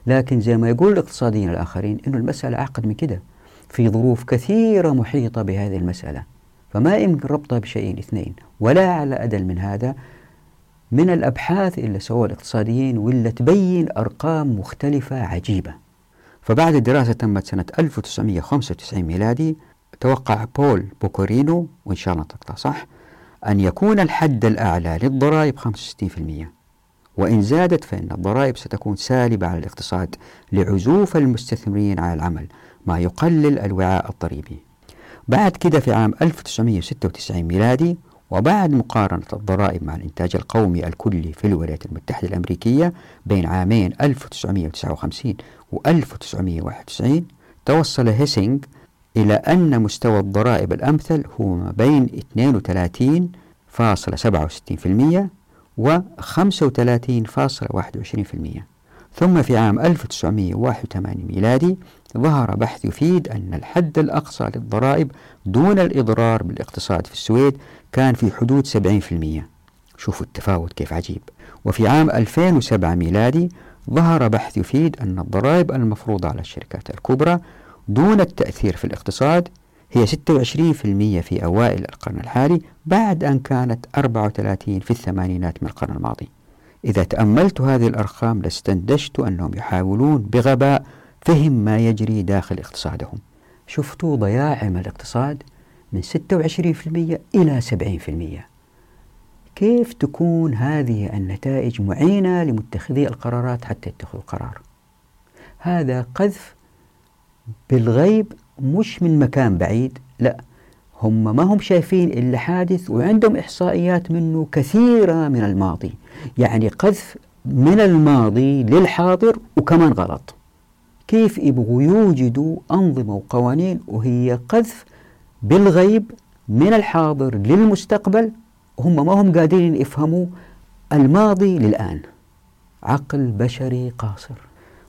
لكن زي ما يقول الاقتصاديين الآخرين أنه المسألة أعقد من كده، في ظروف كثيرة محيطة بهذه المسألة، فما يمكن ربطها بشيئين اثنين ولا على أدل من هذا. من الأبحاث اللي سووها الاقتصاديين واللي تبين أرقام مختلفة عجيبة. فبعد الدراسة تمت سنة 1995 ميلادي، توقع بول بوكورينو، وإن شاء الله تقطع صح، أن يكون الحد الأعلى للضرائب 65%، وإن زادت فإن الضرائب ستكون سالبة على الاقتصاد لعزوف المستثمرين على العمل، ما يقلل الوعاء الضريبي. بعد كده في عام 1996 ميلادي، وبعد مقارنة الضرائب مع الإنتاج القومي الكلي في الولايات المتحدة الأمريكية بين عامين 1959 و 1991، توصل هيسينغ إلى أن مستوى الضرائب الأمثل هو ما بين 32.67% و 35.21%. ثم في عام 1981 ميلادي ظهر بحث يفيد أن الحد الأقصى للضرائب دون الإضرار بالاقتصاد في السويد كان في حدود 70%. شوفوا التفاوت كيف عجيب. وفي عام 2007 ميلادي ظهر بحث يفيد أن الضرائب المفروضة على الشركات الكبرى دون التأثير في الاقتصاد هي 26% في أوائل القرن الحالي، بعد أن كانت 34% في الثمانينات من القرن الماضي. إذا تأملت هذه الأرقام لاستندجت أنهم يحاولون بغباء فهم ما يجري داخل اقتصادهم. شفتوا ضياع من الاقتصاد من 26% إلى 70%. كيف تكون هذه النتائج معينة لمتخذي القرارات حتى يتخذوا القرار؟ هذا قذف بالغيب، مش من مكان بعيد، لا، هم ما هم شايفين اللي حادث وعندهم إحصائيات منه كثيرة من الماضي. يعني قذف من الماضي للحاضر، وكمان غلط. كيف يبغوا يوجدوا أنظمة وقوانين وهي قذف بالغيب من الحاضر للمستقبل؟ هم ما هم قادرين يفهموا الماضي للآن عقل بشري قاصر.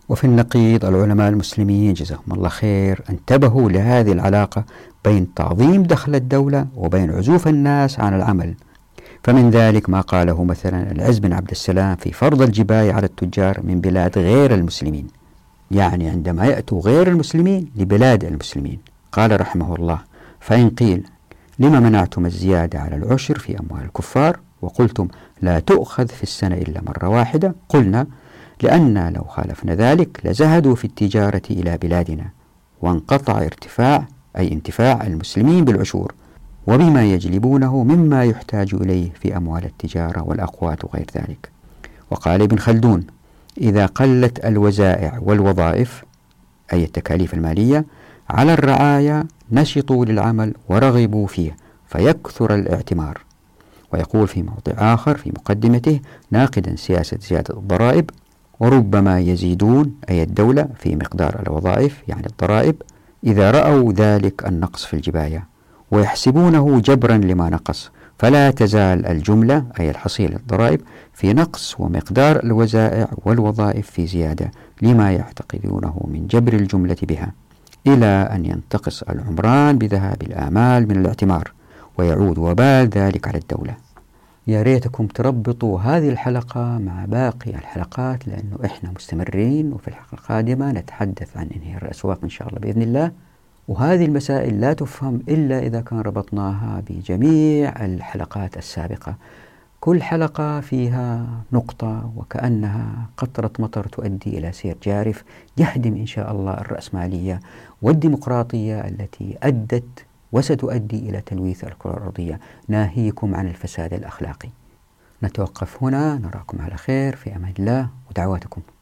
وفي النقيض العلماء المسلمين جزاهم الله خير انتبهوا لهذه العلاقة بين تعظيم دخل الدولة وبين عزوف الناس عن العمل، فمن ذلك ما قاله مثلا العز بن عبد السلام في فرض الجباية على التجار من بلاد غير المسلمين، يعني عندما يأتوا غير المسلمين لبلاد المسلمين. قال رحمه الله: فإن قيل لما منعتم الزيادة على العشر في أموال الكفار وقلتم لا تؤخذ في السنة إلا مرة واحدة، قلنا لأن لو خالفنا ذلك لزهدوا في التجارة إلى بلادنا وانقطع انتفاع المسلمين بالعشور وبما يجلبونه مما يحتاج إليه في أموال التجارة والأقوات وغير ذلك. وقال ابن خلدون: إذا قلت الوزائع والوظائف أي التكاليف المالية على الرعايا نشطوا للعمل ورغبوا فيه فيكثر الاعتمار. ويقول في موضع آخر في مقدمته ناقدا سياسة زيادة الضرائب: وربما يزيدون أي الدولة في مقدار الوظائف يعني الضرائب إذا رأوا ذلك النقص في الجباية ويحسبونه جبرا لما نقص، فلا تزال الجملة أي الحصيلة الضرائب في نقص ومقدار الوزائع والوظائف في زيادة لما يعتقدونه من جبر الجملة بها، إلى أن ينتقص العمران بذهاب الآمال من الاعتمار ويعود وبال ذلك على الدولة. يا ريتكم تربطوا هذه الحلقة مع باقي الحلقات، لأنه إحنا مستمرين، وفي الحلقة القادمة نتحدث عن انهيار الأسواق إن شاء الله بإذن الله. وهذه المسائل لا تفهم إلا إذا كان ربطناها بجميع الحلقات السابقة، كل حلقة فيها نقطة وكأنها قطرة مطر تؤدي إلى سير جارف يهدم إن شاء الله الرأسمالية والديمقراطية التي أدت وستؤدي إلى تلويث الكرة الأرضية. ناهيكم عن الفساد الأخلاقي. نتوقف هنا، نراكم على خير في أمان الله ودعواتكم.